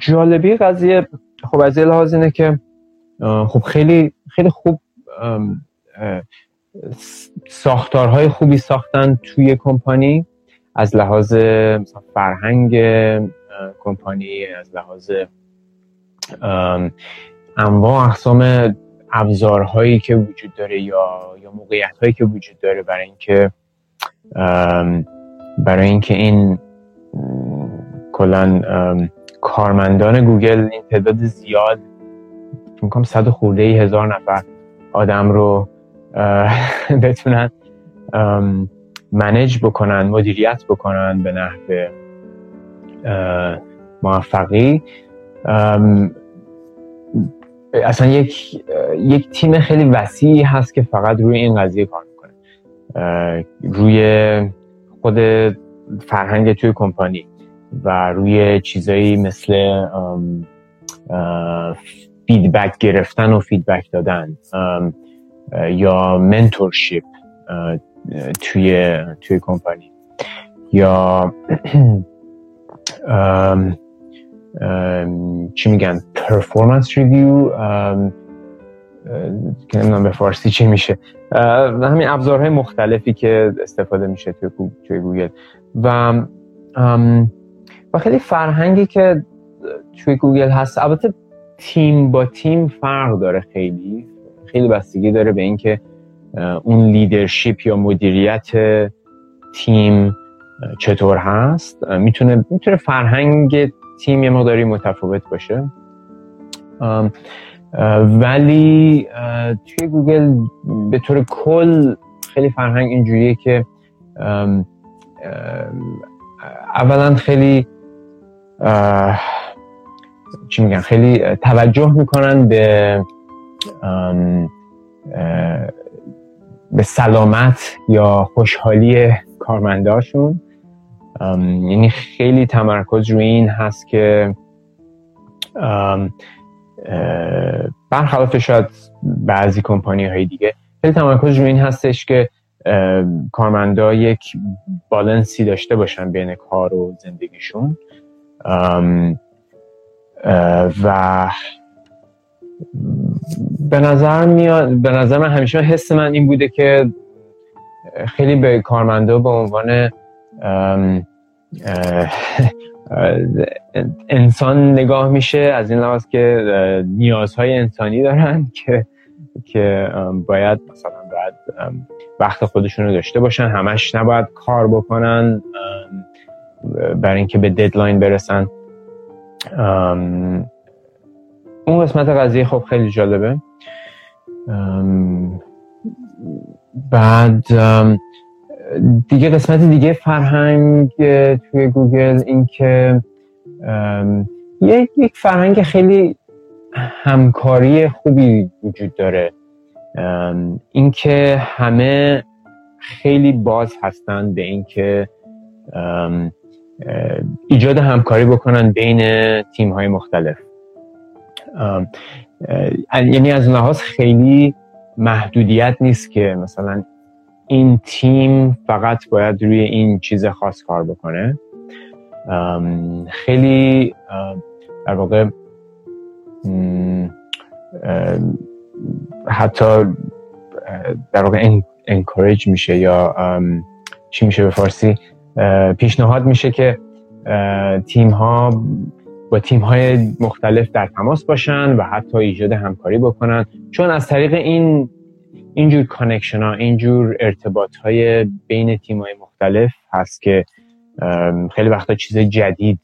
جالبی قضیه خب از یه لحاظ اینه که خب خیلی خیلی خوب ساختارهای خوبی ساختن توی کمپانی، از لحاظ فرهنگ کمپانی، از لحاظ انواع اقسام ابزارهایی که وجود داره یا یا موقعیت‌هایی که وجود داره برای اینکه برای اینکه این کلاً کارمندان گوگل این تعداد زیاد میگم صد خورده ای هزار نفر آدم رو بتونن منیج بکنن، مدیریت بکنن به نحو موفقی. اصلا یک یک تیم خیلی وسیعی هست که فقط روی این قضیه کار میکنه، روی خود فرهنگ توی کمپانی و روی چیزایی مثل فیدبک گرفتن و فیدبک دادن یا منتورشیپ توی توی کمپانی یا ام، ام، چی میگن پرفورمنس ریویو، که نمیدونم به فارسی چی میشه، همین ابزارهای مختلفی که استفاده میشه توی توی گوگل و و خیلی فرهنگی که توی گوگل هست. البته تیم با تیم فرق داره، خیلی خیلی بستگی داره به اینکه اون لیدرشپ یا مدیریت تیم چطور هست. میتونه میتونه فرهنگ تیم یه مقداری متفاوت باشه، ولی توی گوگل به طور کل خیلی فرهنگ اینجوریه که اولا خیلی چی میگن خیلی توجه میکنن به به سلامت یا خوشحالی کارمنداشون، یعنی خیلی تمرکز روی این هست که برخلاف شاید بعضی کمپانی های دیگه خیلی تمرکز روی این هستش که کارمندا یک بالانسی داشته باشن بین کار و زندگیشون و به نظر میاد، به نظر من همیشه حس من این بوده که خیلی به کارمندا به عنوان انسان نگاه میشه، از این لحاظ که نیازهای انسانی دارن که که باید مثلا باید وقت خودشون رو داشته باشن، همش نباید کار بکنن برای اینکه به ددلاین برسن. اون قسمت قضیه خب خیلی جالبه. بعد دیگه قسمت دیگه فرهنگ توی گوگل این که یک یک فرهنگ خیلی همکاری خوبی وجود داره، این که همه خیلی باز هستن به این که ایجاد همکاری بکنن بین تیم‌های مختلف، یعنی از لحاظ خیلی محدودیت نیست که مثلا این تیم فقط باید روی این چیز خاص کار بکنه. خیلی در واقع حتی در واقع انکوریج میشه یا چی میشه به فارسی، پیشنهاد میشه که تیم ها با تیم های مختلف در تماس باشن و حتی ایجاد همکاری بکنن، چون از طریق این اینجور کانکشن ها، اینجور ارتباط های بین تیم های مختلف هست که خیلی وقتا چیز جدید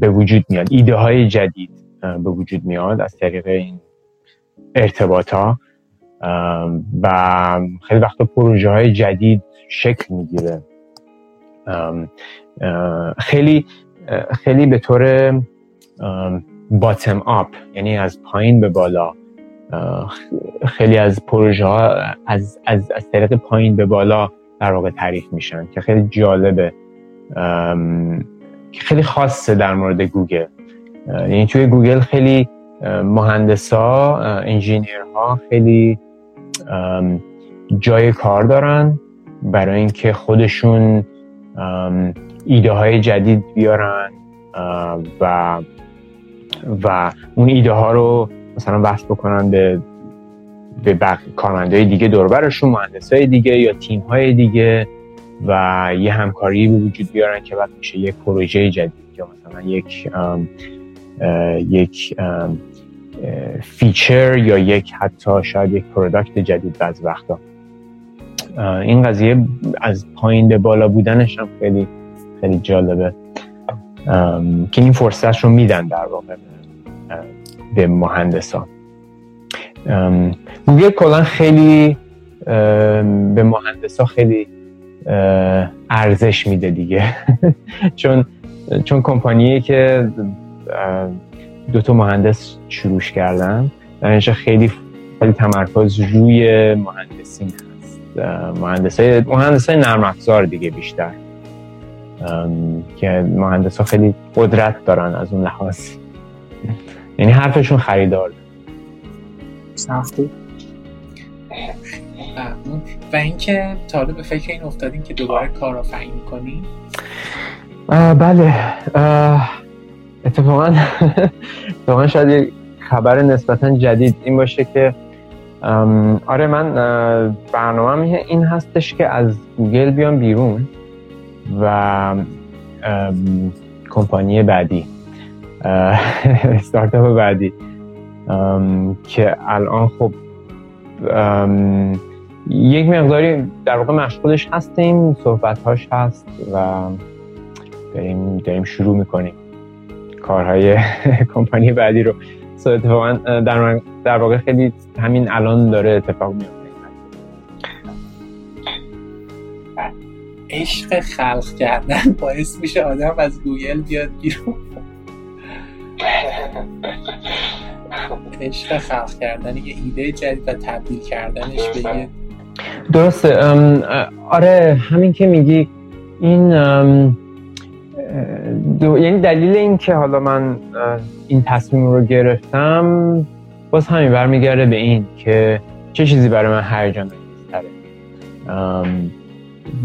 به وجود میاد، ایده های جدید به وجود میاد از طریق این ارتباط ها و خیلی وقتا پروژه های جدید شکل میگیره. خیلی خیلی به طور باتم آپ، یعنی از پایین به بالا، خیلی از پروژه ها از, از, از طریق پایین به بالا در واقع تعریف میشن که خیلی جالبه، خیلی خاصه در مورد گوگل. یعنی توی گوگل خیلی مهندسا، انجینیرها خیلی جای کار دارن برای اینکه خودشون ایده های جدید بیارن و و اون ایده ها رو مثلا بحث بکنن به به بقیه کارمندای دیگه دور و برشون، مهندسای دیگه یا تیم های دیگه، و یه همکاری به وجود بیارن که بعد میشه یک پروژه جدید یا مثلا یک ام یک ام فیچر یا یک حتی شاید یک پروداکت جدید. بعضی وقتا این قضیه از پایین به بالا بودنش هم خیلی خیلی جالبه که این فرصت رو میدن در واقع به مهندسان. گوگل کلا خیلی به مهندسا خیلی ارزش میده دیگه چون چون کمپانیه که دو تا مهندس شروعش کردن، در اینجا خیلی خیلی تمرکز روی مهندسی هست، مهندسای مهندسای نرم افزار دیگه بیشتر، که مهندسا خیلی قدرت دارن از اون لحاظ، یعنی حرفشون خریدار. سختی و اینکه تا حالا به فکر این افتادین که دوباره کارآفرینی کنین؟ بله، اتفاقاً اتفاقاً شاید یک خبر نسبتاً جدید این باشه که آره، من برنامه‌م این هستش که از گوگل بیام بیرون و کمپانی بعدی، استارتاپ بعدی، که الان خب یک مقداری در واقع مشغولش هستیم، صحبت‌هاش هست و داریم داریم شروع می‌کنیم کارهای کمپانی بعدی رو. اتفاقاً در در واقع خیلی همین الان داره اتفاق میفته. عشق خلق کردن باعث میشه آدم از گوگل بیاد بیرون. عشق خلق کردن یه ایده جدید و تبدیل کردنش به یه درسته. آره، همین که میگی این دو... یعنی دلیل این که حالا من این تصمیم رو گرفتم باز همین برمیگرده به این که چه چیزی برای من هیجان انگیزتره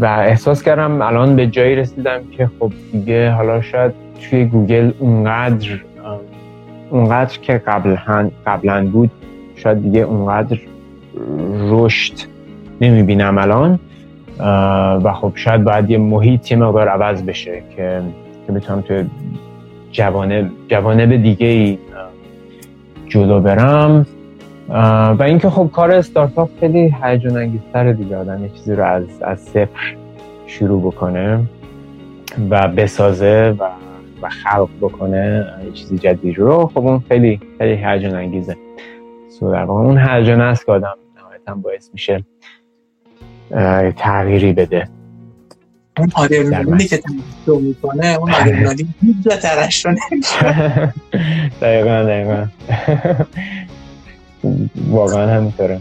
و احساس کردم الان به جایی رسیدم که خب دیگه حالا شاید توی گوگل اونقدر اونقدر که قبلا قبلا بود شاید دیگه اونقدر رشد نمیبینم الان، و خب شاید باید یه محیطی مقدار عوض بشه که که بتونم تو جوانب جوانب دیگه‌ای جلو برم. و اینکه خب کار استارتاپ خیلی هیجان انگیزتره دیگه، آدم یه چیزی رو از از صفر شروع بکنه و بسازه و و خلق بکنه یه چیزی جدید رو، خب اون خیلی خیلی هیجان انگیزه. سو در واقع اون هیجان است که آدم نهایتاً باعث میشه تغییری بده. اون آدرنالینی که تماشا میکنه، اون آدرنالین هیچ ترش رو نمیشه. دقیقاً دقیقاً واقعاً همینطوره.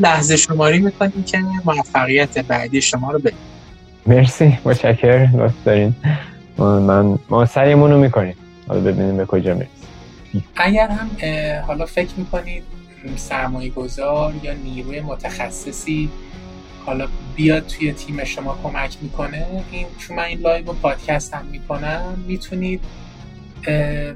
لحظه شماری میکنیم که موفقیت بعدی شما رو بدیم. مرسی، متشکرم، دوست دارین. من ما سریمون رو میکنیم، حالا ببینیم به کجا میرسیم. اگر هم حالا فکر میکنید سرمایه گذار یا نیروی متخصصی حالا بیاد توی تیم شما کمک میکنه، این چون من این لایو و پادکست هم میکنم، میتونید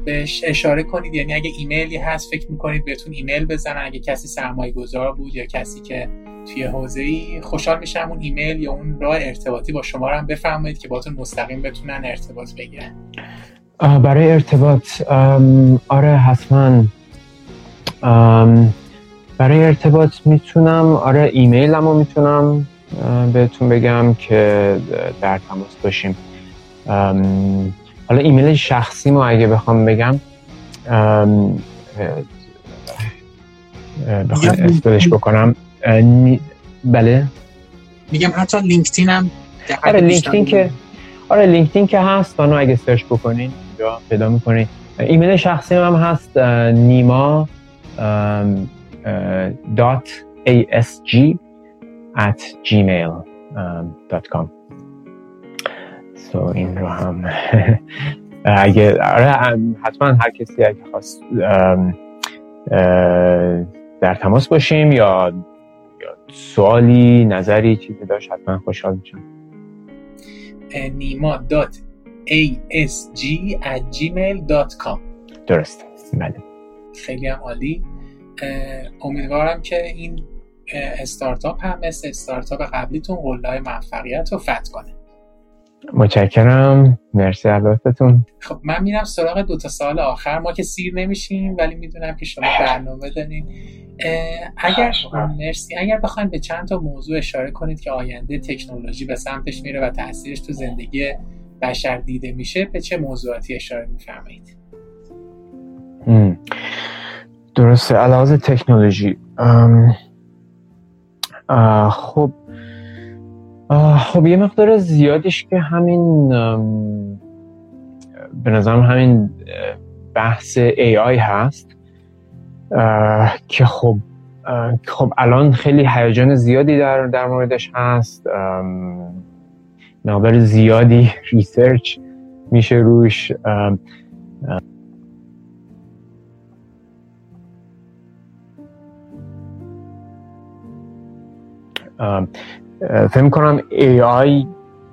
بهش اشاره کنید، یعنی اگه ایمیلی هست فکر میکنید بهتون ایمیل بزنن، اگه کسی سرمایه گذار بود یا کسی که توی حوزه‌ای، خوشحال میشم اون ایمیل یا اون راه ارتباطی با شما رو هم بفرمایید که باتون مستقیم بتونن ارتباط بگیرن. برای ارتباط آره حتما برای ارتباط میتونم آره ایمیلمو میتونم بهتون بگم که در تماس باشیم. حالا ایمیل شخصی ما اگه بخوام بگم بخوام استفادهش بکنم، بله میگم حتی لینکدین هم آره لینکدین که آره لینکدین که هست منو اگه سرچ بکنین اونجا پیدا میکنین. ایمیل شخصی هم هست نیما دات asg at gmail.com سو این رو هم اگه آره حتما هر کسی اگه خواست در تماس باشیم یا سوالی نظری چیزی داشت حتما خوشحال میشم. نیما دات asg at gmail.com درسته، بله. خیلی هم عالی. امیدوارم که این استارتاپ هم مثل استارتاپ قبلیتون قله‌های موفقیت رو فتح کنه. متشکرم، مرسی از لطفتون. خب من میرم سراغ دو تا سوال آخر، ما که سیر نمیشیم ولی میدونم که شما برنامه دارین. اگر مرسی اگر بخواید به چند تا موضوع اشاره کنید که آینده تکنولوژی به سمتش میره و تاثیرش تو زندگی بشر دیده میشه، به چه موضوعاتی اشاره میفرمایید؟ درسته، علاوه تکنولوژی ام خب خب یه مقدار زیادش که همین به نظرم همین بحث ای آی هست که خب خب الان خیلی هیجان زیادی در در موردش هست، مقدار زیادی ریسرچ میشه روش. فهم می‌کنم ای آی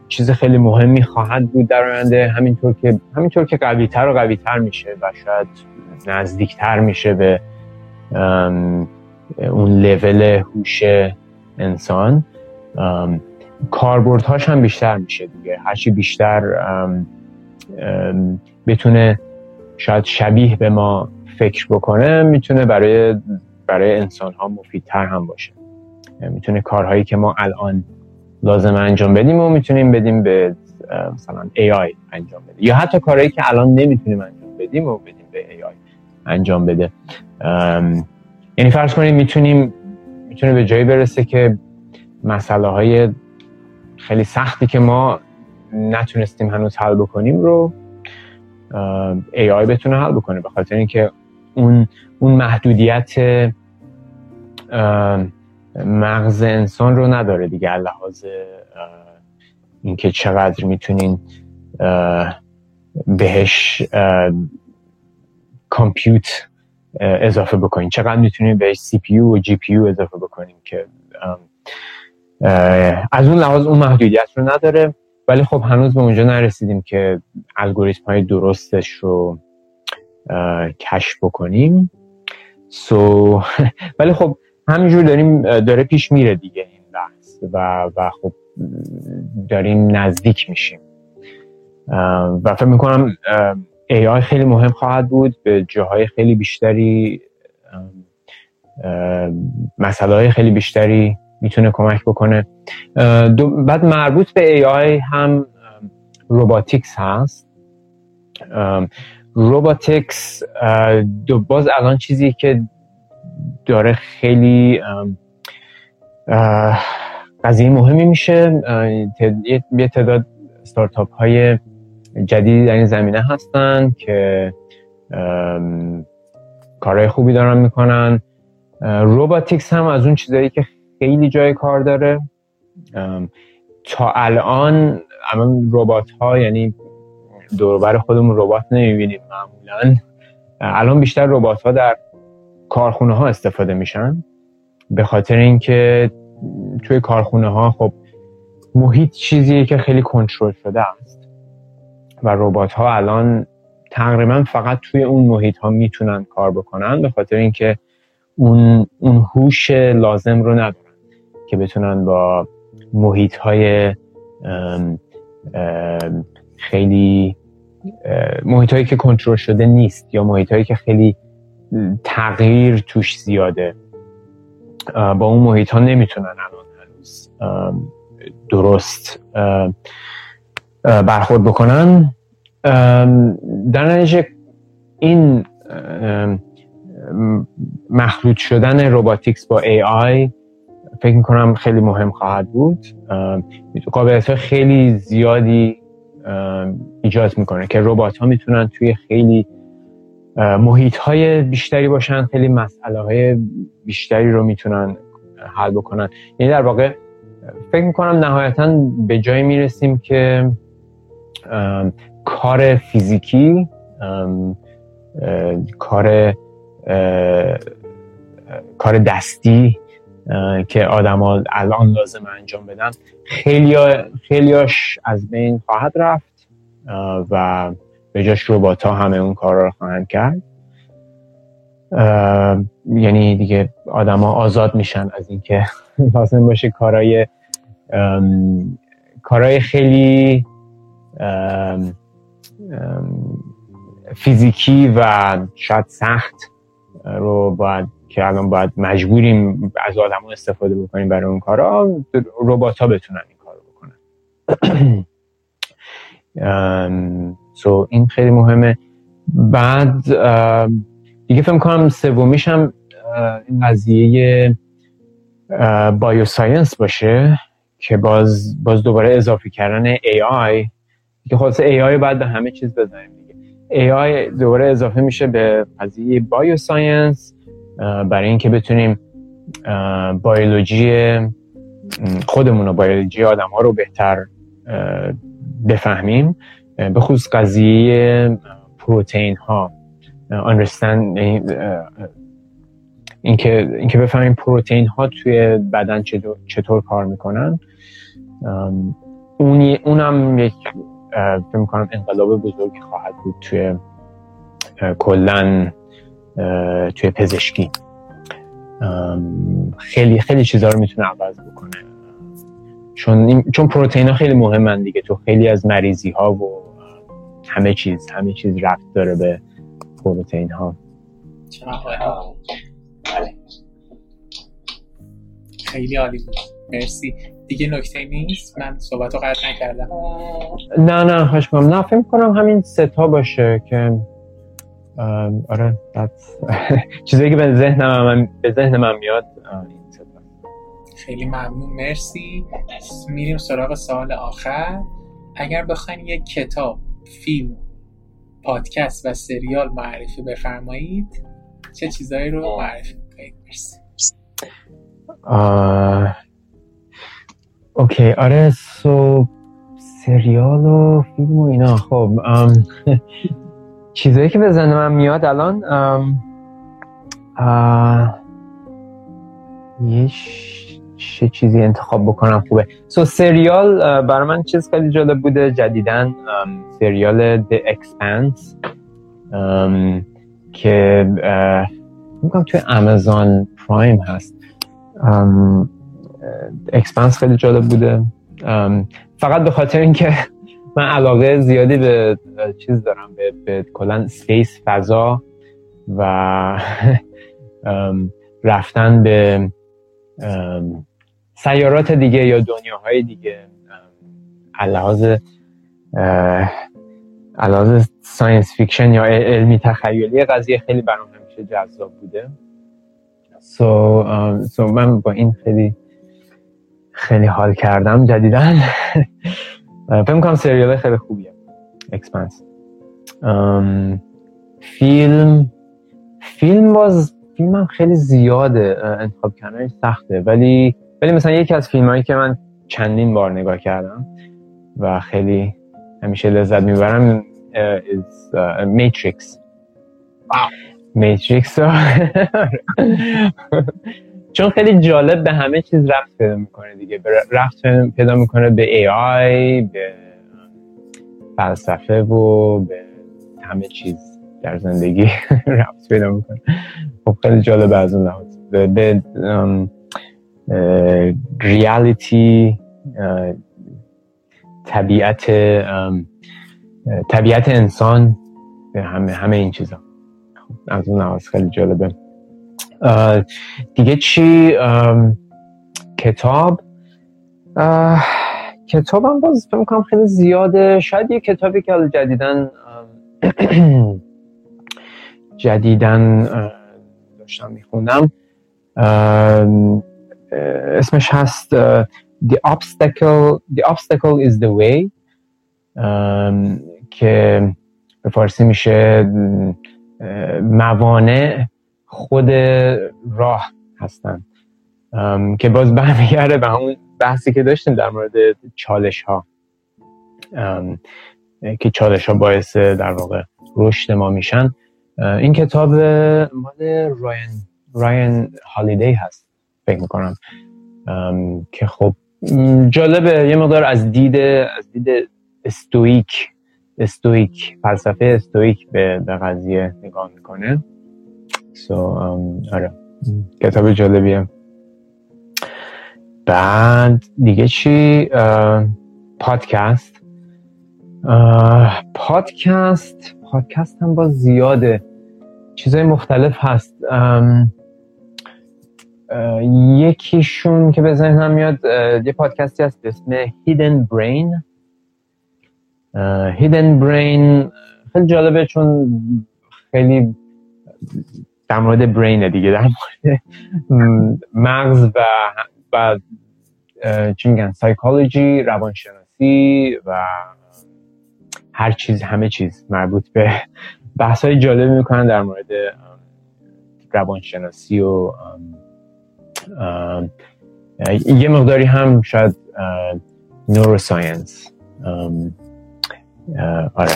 چیز خیلی مهمی خواهد بود در آینده، همینطور که همینطور که قوی‌تر و قوی‌تر میشه و شاید نزدیک‌تر میشه به اون لول هوش انسان، کاربردهاش هم بیشتر میشه دیگه. هرچی بیشتر بتونه شاید شبیه به ما فکر بکنه، میتونه برای برای انسان‌ها مفیدتر هم باشه. میتونه کارهایی که ما الان لازم انجام بدیم و میتونیم بدیم به مثلا ای آی انجام بده، یا حتی کارهایی که الان نمیتونیم انجام بدیم و بدیم به ای آی انجام بده. یعنی فرض کنید میتونیم میتونه به جایی برسه که مسئله های خیلی سختی که ما نتونستیم هنوز حل بکنیم رو ای آی بتونه حل بکنه، به خاطر اینکه اون اون محدودیت مغز انسان رو نداره دیگه، لحاظ اینکه چقدر میتونین بهش کامپیوت اضافه بکنین، چقدر میتونین بهش سی پی یو و جی پی یو اضافه بکنین، که از اون لحاظ اون محدودیت رو نداره. ولی خب هنوز به اونجا نرسیدیم که الگوریتم‌های درستش رو کشف بکنیم. سو ولی خب همینجور داریم داره پیش میره دیگه این بحث و و خب داریم نزدیک میشیم و فکر میکنم ای آی خیلی مهم خواهد بود، به جاهای خیلی بیشتری مسئله های خیلی بیشتری میتونه کمک بکنه. بعد مربوط به ای آی هم روباتیکس هست. روباتیکس دو باز الان چیزی که داره خیلی قضیه مهمی میشه. یه تعداد ستارتاپ های جدیدی در این زمینه هستن که کارهای خوبی دارن میکنن. روباتیکس هم از اون چیزایی که خیلی جای کار داره. تا الان الان ربات ها، یعنی دور و بر خودمون ربات نمیبینیم معمولا، الان بیشتر ربات ها در کارخونه ها استفاده میشن، به خاطر اینکه توی کارخونه ها خب محیط چیزیه که خیلی کنترل شده است و ربات ها الان تقریبا فقط توی اون محیط ها میتونن کار بکنن، به خاطر اینکه اون اون هوش لازم رو ندارن که بتونن با محیط های خیلی محیط هایی که کنترل شده نیست یا محیط هایی که خیلی تغییر توش زیاده، با اون محیط ها نمیتونن الان هنوز درست برخورد بکنن. در نتیجه این مخلوط شدن روباتیکس با ای آی فکر میکنم خیلی مهم خواهد بود. قابلیت‌های خیلی زیادی ایجاد میکنه که ربات‌ها میتونن توی خیلی محیط‌های بیشتری باشن، خیلی مسئله‌های بیشتری رو میتونن حل بکنن. یعنی در واقع فکر میکنم نهایتاً به جایی میرسیم که کار فیزیکی، کار کار دستی که آدم‌ها الان لازم انجام بدن، خیلی خیلیاش از بین خواهد رفت و به جاش ربات‌ها همه اون کارا رو خواهند کرد. یعنی دیگه آدم‌ها آزاد میشن از اینکه لازم باشه کارهای کارهای خیلی ام، ام، فیزیکی و شاید سخت رو باید که الان باید مجبوریم از آدم‌ها استفاده بکنیم برای اون کارا، ربات‌ها بتونن این کارو بکنن. ام، سو این خیلی مهمه. بعد دیگه فکر می‌کنم سومیش هم این قضیه بایوساینس باشه که باز باز دوباره اضافه کردن ای آی که خلاصه ای آی بعد به همه چیز بزنیم دیگه. ای آی دوباره اضافه میشه به قضیه بایو ساینس برای اینکه بتونیم بیولوژی خودمون و بیولوژی آدم‌ها رو بهتر بفهمیم، به خصوص قضیه پروتئین ها. understand اینکه اینکه بفهمیم پروتئین ها توی بدن چطور, چطور کار میکنن. اون اونم یک فکر میکنم انقلاب بزرگی خواهد بود توی کلن توی پزشکی. خیلی خیلی چیزها رو میتونه عوض بکنه، چون چون پروتئین ها خیلی مهمن دیگه تو خیلی از مریضی ها و همه چیز همه چیز ربط داره به پروتئین ها. خیلی عالی بود، مرسی. دیگه نکته نیست، من صحبت رو قطع نکردم. نه نه خواهش می‌کنم. نه فکر کنم همین سه تا باشه که آره چیزایی که به ذهنم من به ذهن من میاد این سه تا. خیلی ممنون، مرسی. میریم سراغ سوال آخر. اگر بخواید یک کتاب، فیلم، پادکست و سریال معرفی بفرمایید چه چیزایی رو معرفی می‌کنید؟ مرسی. آه... اوکی آره سو سریال و فیلم و اینا. خب چیزایی که به ذهن من میاد الان یه چه چیزی انتخاب بکنم خوبه. سو سریال برای من چیز خیلی جالب بوده جدیداً، سریال The Expanse که میگم توی آمازون پرایم هست. اکسپنس خیلی جالب بوده، فقط به خاطر اینکه من علاقه زیادی به چیز دارم، به, به کلا سپیس، فضا و رفتن به سیارات دیگه یا دنیاهای دیگه. علاوز علاوز ساینس فیکشن یا علمی تخیلی قضیه خیلی برام همیشه جذاب بوده. سو so, uh, so من با این خیلی خیلی حال کردم جدیدن. فکر می‌کنم سریال خیلی خوبیه اکسپنس. um, فیلم فیلم باز فیلمم خیلی زیاده، انتخاب کردنش سخته، ولی ولی مثلا یکی از فیلمایی که من چندین بار نگاه کردم و خیلی همیشه لذت میبرم is Matrix. میتریکس ها چون خیلی جالب به همه چیز ربط پیدا میکنه دیگه، ربط پیدا میکنه به ای آی، به فلسفه و به همه چیز در زندگی ربط پیدا میکنه. خب خیلی جالب از اون لحاظ به ریالیتی، طبیعت طبیعت انسان، همه همه این چیزا از اون لحاظ خیلی جالبه. دیگه چی؟ کتاب کتابم باز فکر می‌کنم خیلی زیاده. شاید یه کتابی که حالا جدیداً جدیداً داشتم میخوندم اسمش هست The Obstacle The Obstacle is the Way، که به فارسی میشه موانع خود راه هستن، که باز برمیگرده به همون بحثی که داشتیم در مورد چالش ها، که چالش ها باعث در واقع رشد ما میشن. این کتاب مال رایان رایان هالیدی هست فکر میکنم، که خب جالبه یه مقدار از دید از دید استویک استویک فلسفه استویک به به قضیه نگاه میکنه. سو آره کتاب جالبیه. بعد دیگه چی؟ پادکست پادکست پادکست هم باز زیاده، چیزای مختلف هست. یکیشون که به ذهنم میاد یه پادکستی هست به اسم Hidden Brain. Hidden Brain خیلی جالبه چون خیلی در مورد برینه دیگه، در مورد مغز و و چی میگن سایکولوژی، روانشناسی و هر چیز، همه چیز مربوط به بحث‌های جالب میکنن در مورد روانشناسی و یه مقداری هم شاید نوروساینس. آره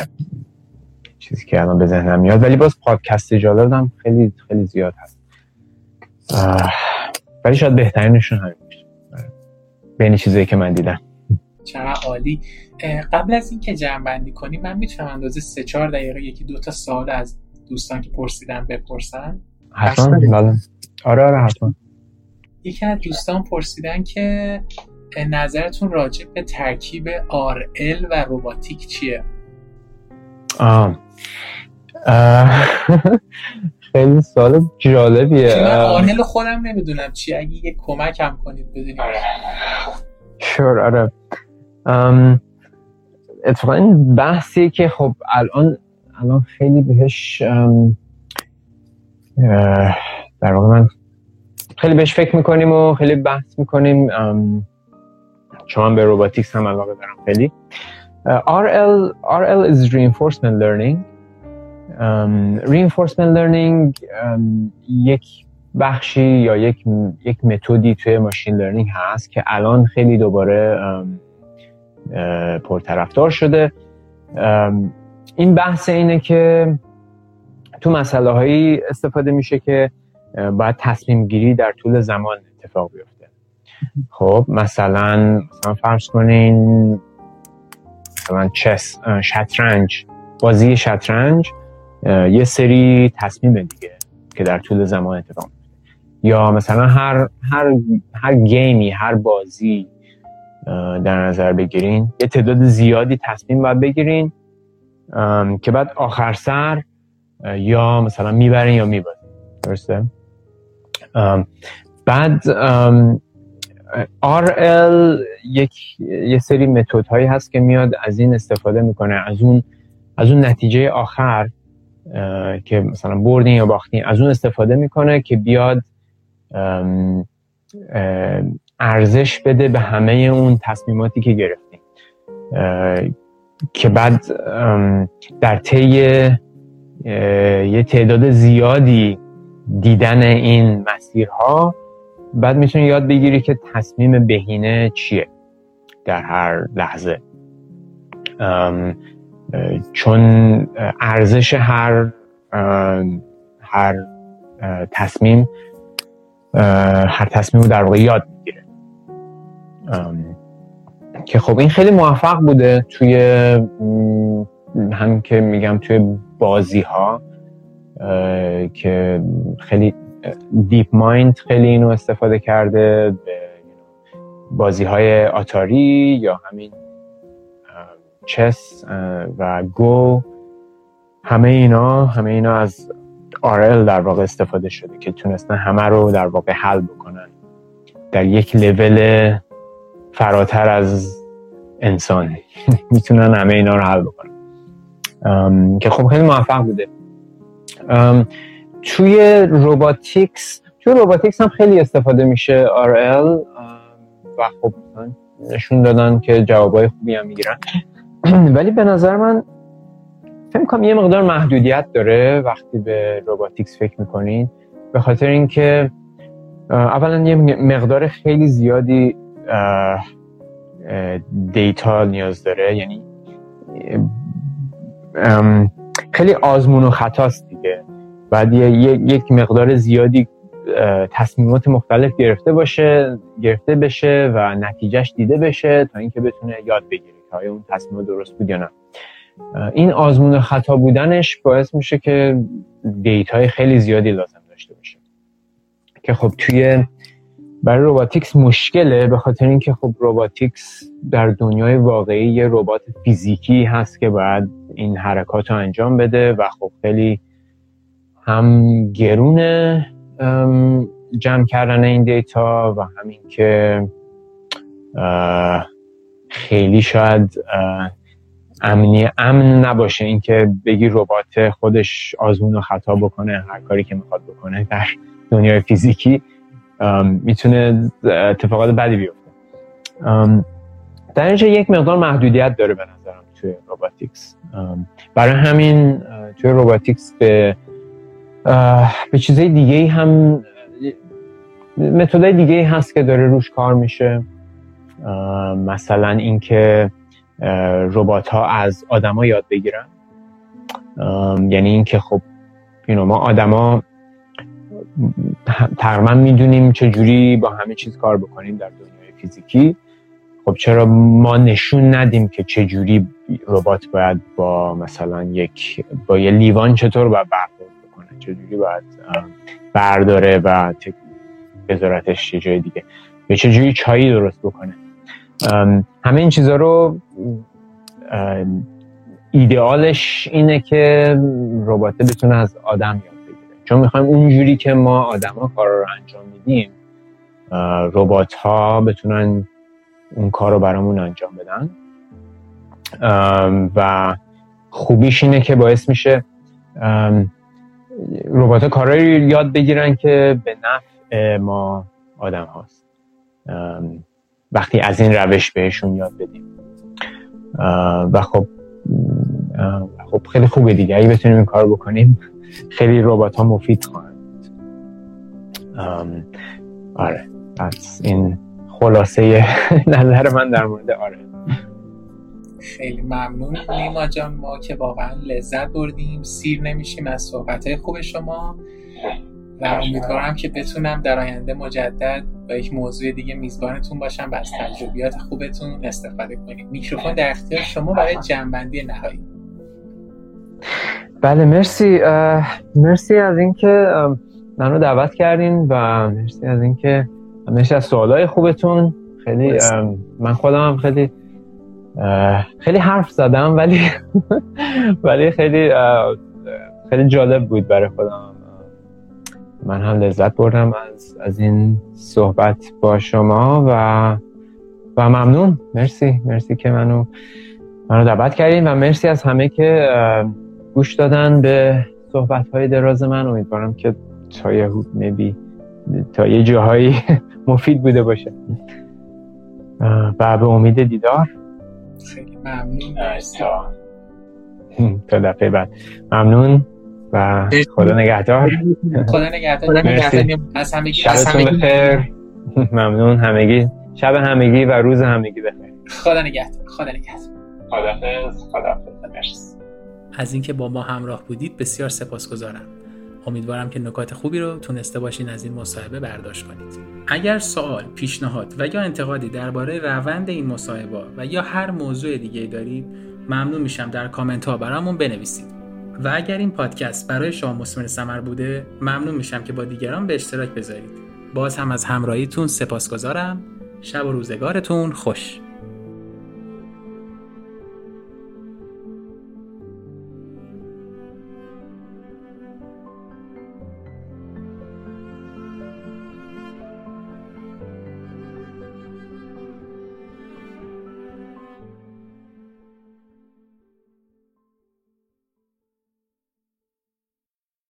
چیزی که الان به ذهنم میاد، ولی باز پادکست جالب هم خیلی خیلی زیاد هست، ولی شاید بهترینشون همین باشه بین چیزایی که من دیدم. چقدر عالی. قبل از اینکه جمع‌بندی کنی من میتونم اندازه سه چهار دقیقه یکی دو تا سوال از دوستان که پرسیدن بپرسن؟ حتما. بله آره آره حتما. یکی از دوستان پرسیدن که نظرتون راجع به ترکیب آر ال و روباتیک چیه؟ آه. آه. خیلی سوال جالبیه. من آر ال خودم نمیدونم چی، اگه یک کمک هم کنید بدونید. شور آره. ام اتفاقا این بحثیه که خب الان الان خیلی بهش در واقع من خیلی بهش فکر میکنیم و خیلی بحث میکنیم، چون من به روباتیکس هم علاقه دارم خیلی. آر ال آر ال is reinforcement learning. um, reinforcement learning um, یک بخشی یا یک یک متدی توی ماشین لرنینگ هست که الان خیلی دوباره پرطرفدار شده. این بحث اینه که تو مسئله هایی استفاده میشه که باید تصمیم گیری در طول زمان اتفاق بیفته. خب مثلا مثلا فرض کنین مثلا چس شطرنج، بازی شطرنج یه سری تصمیم دیگه که در طول زمان اتفاق میفته، یا مثلا هر هر هر گیمی، هر بازی در نظر بگیرین یه تعداد زیادی تصمیم باید بگیرین که بعد آخر سر یا مثلا میبرین یا میبرین، درسته؟ بعد آر ال یک یه سری متد هایی هست که میاد از این استفاده میکنه، از اون از اون نتیجه آخر که مثلا بردین یا باختین از اون استفاده میکنه که بیاد ارزش بده به همه اون تصمیماتی که گرفتین، که بعد در طی یه تعداد زیادی دیدن این مسیرها بعد میتونی یاد بگیری که تصمیم بهینه چیه در هر لحظه، چون ارزش هر هر تصمیم هر تصمیم رو در واقع یاد میگیره. که خب این خیلی موفق بوده توی هم که میگم توی بازی ها که خیلی دیپ مایند خیلی اینو استفاده کرده، بازی های آتاری یا همین چس و گو، همه اینا همه اینا از آر ال در واقع استفاده شده که تونستن همه رو در واقع حل بکنن در یک لول فراتر از انسان. میتونن همه اینا رو حل بکنن که خب خیلی موفق بوده. توی روباتیکس توی روباتیکس هم خیلی استفاده میشه آر ال و خب نشون دادن که جوابای خوبی هم میگیرن، ولی به نظر من فکر می‌کنم یه مقدار محدودیت داره وقتی به روباتیکس فکر میکنین، به خاطر اینکه اولا یه مقدار خیلی زیادی دیتا نیاز داره، یعنی خیلی آزمون و خطاست دیگه، بعد یک مقدار زیادی تصمیمات مختلف گرفته باشه گرفته بشه و نتیجهش دیده بشه تا اینکه بتونه یاد بگیره که آیا اون تصمیم درست بود یا نه. این آزمون و خطا بودنش باعث میشه که دیتای خیلی زیادی لازم داشته باشه که خب توی برای روباتیکس مشکله، به خاطر اینکه خب روباتیکس در دنیای واقعی یه ربات فیزیکی هست که باید این حرکات رو انجام بده و خب خیلی هم گرونه جمع کردن این دیتا و همین که خیلی شاید امنی امن نباشه اینکه بگی ربات خودش آزمون و خطا بکنه هر کاری که میخواد بکنه. در دنیای فیزیکی میتونه اتفاقات بدی بیفته، در اینجا یک مقدار محدودیت داره به نظرم توی روباتیکس. برای همین توی روباتیکس به به چیزای دیگه‌ای هم متدای دیگه‌ای هست که داره روش کار میشه، مثلا اینکه ربات‌ها از آدم‌ها یاد بگیرن، یعنی اینکه خب اینو ما آدم‌ها تقریبا میدونیم چه جوری با همه چیز کار بکنیم در دنیای فیزیکی، خب چرا ما نشون ندیم که چه جوری ربات باید با مثلا یک با یه لیوان چطور باید برخورد بکنه، چه جوری باید برداره و بذارتش چه جای دیگه، به چه جوری چایی درست بکنه. همه این چیزا رو ایدئالش اینه که ربات بتونه از آدم یاد بگیره، چون میخوایم اونجوری که ما آدما کار رو انجام میدیم ربات ها بتونن اون کار رو برامون انجام بدن. و خوبیش اینه که باعث میشه ربات ها کارهایی یاد بگیرن که به نفع ما آدم هاست وقتی از این روش بهشون یاد بدیم. و خب خب خیلی خوبه دیگه، اگه بتونیم این کار بکنیم خیلی ربات ها مفید خواهند. آره پس این خلاصه نظر من در مورد آره. خیلی ممنون نیما جان، ما که واقعا لذت بردیم، سیر نمیشیم از صحبت‌های خوب شما و امیدوارم که بتونم در آینده مجدد با یک موضوع دیگه میزبانتون باشم و از تجربیات خوبتون استفاده کنیم. میکروفون در اختیار شما برای جمع‌بندی نهایی. بله مرسی، مرسی از اینکه منو دعوت کردین و مرسی از اینکه مرسی از سوالای خوبتون. خیلی من خودم هم خیلی خیلی حرف زدم ولی ولی خیلی خیلی جالب بود برای خودم، من هم لذت بردم از از این صحبت با شما و و ممنون. مرسی مرسی که منو منو دعوت کردین و مرسی از همه که گوش دادن به صحبت‌های دراز من. امیدوارم که تا یه میبی تا یه جاهایی مفید بوده باشه و به امید دیدار. خیلی ممنون، مرسی. تا دفعه بعد. ممنون و خدا نگهدار. خدا نگهدار. مرسی از همگی. شبتون بخیر. ممنون همگی. شب همگی و روز همگی بخیر. خدا نگهدار. خدا نگهدار. خداحافظ. خداحافظ. مرسی از اینکه با ما همراه بودید، بسیار سپاسگزارم. امیدوارم که نکات خوبی رو تونسته باشین از این مصاحبه برداشت کنید. اگر سوال، پیشنهاد و یا انتقادی درباره روند این مصاحبه و یا هر موضوع دیگه‌ای دارید، ممنون میشم در کامنت ها برامون بنویسید. و اگر این پادکست برای شما مثمر ثمر بوده، ممنون میشم که با دیگران به اشتراک بذارید. باز هم از همراهیتون سپاسگزارم. شب و روزگارتون خوش.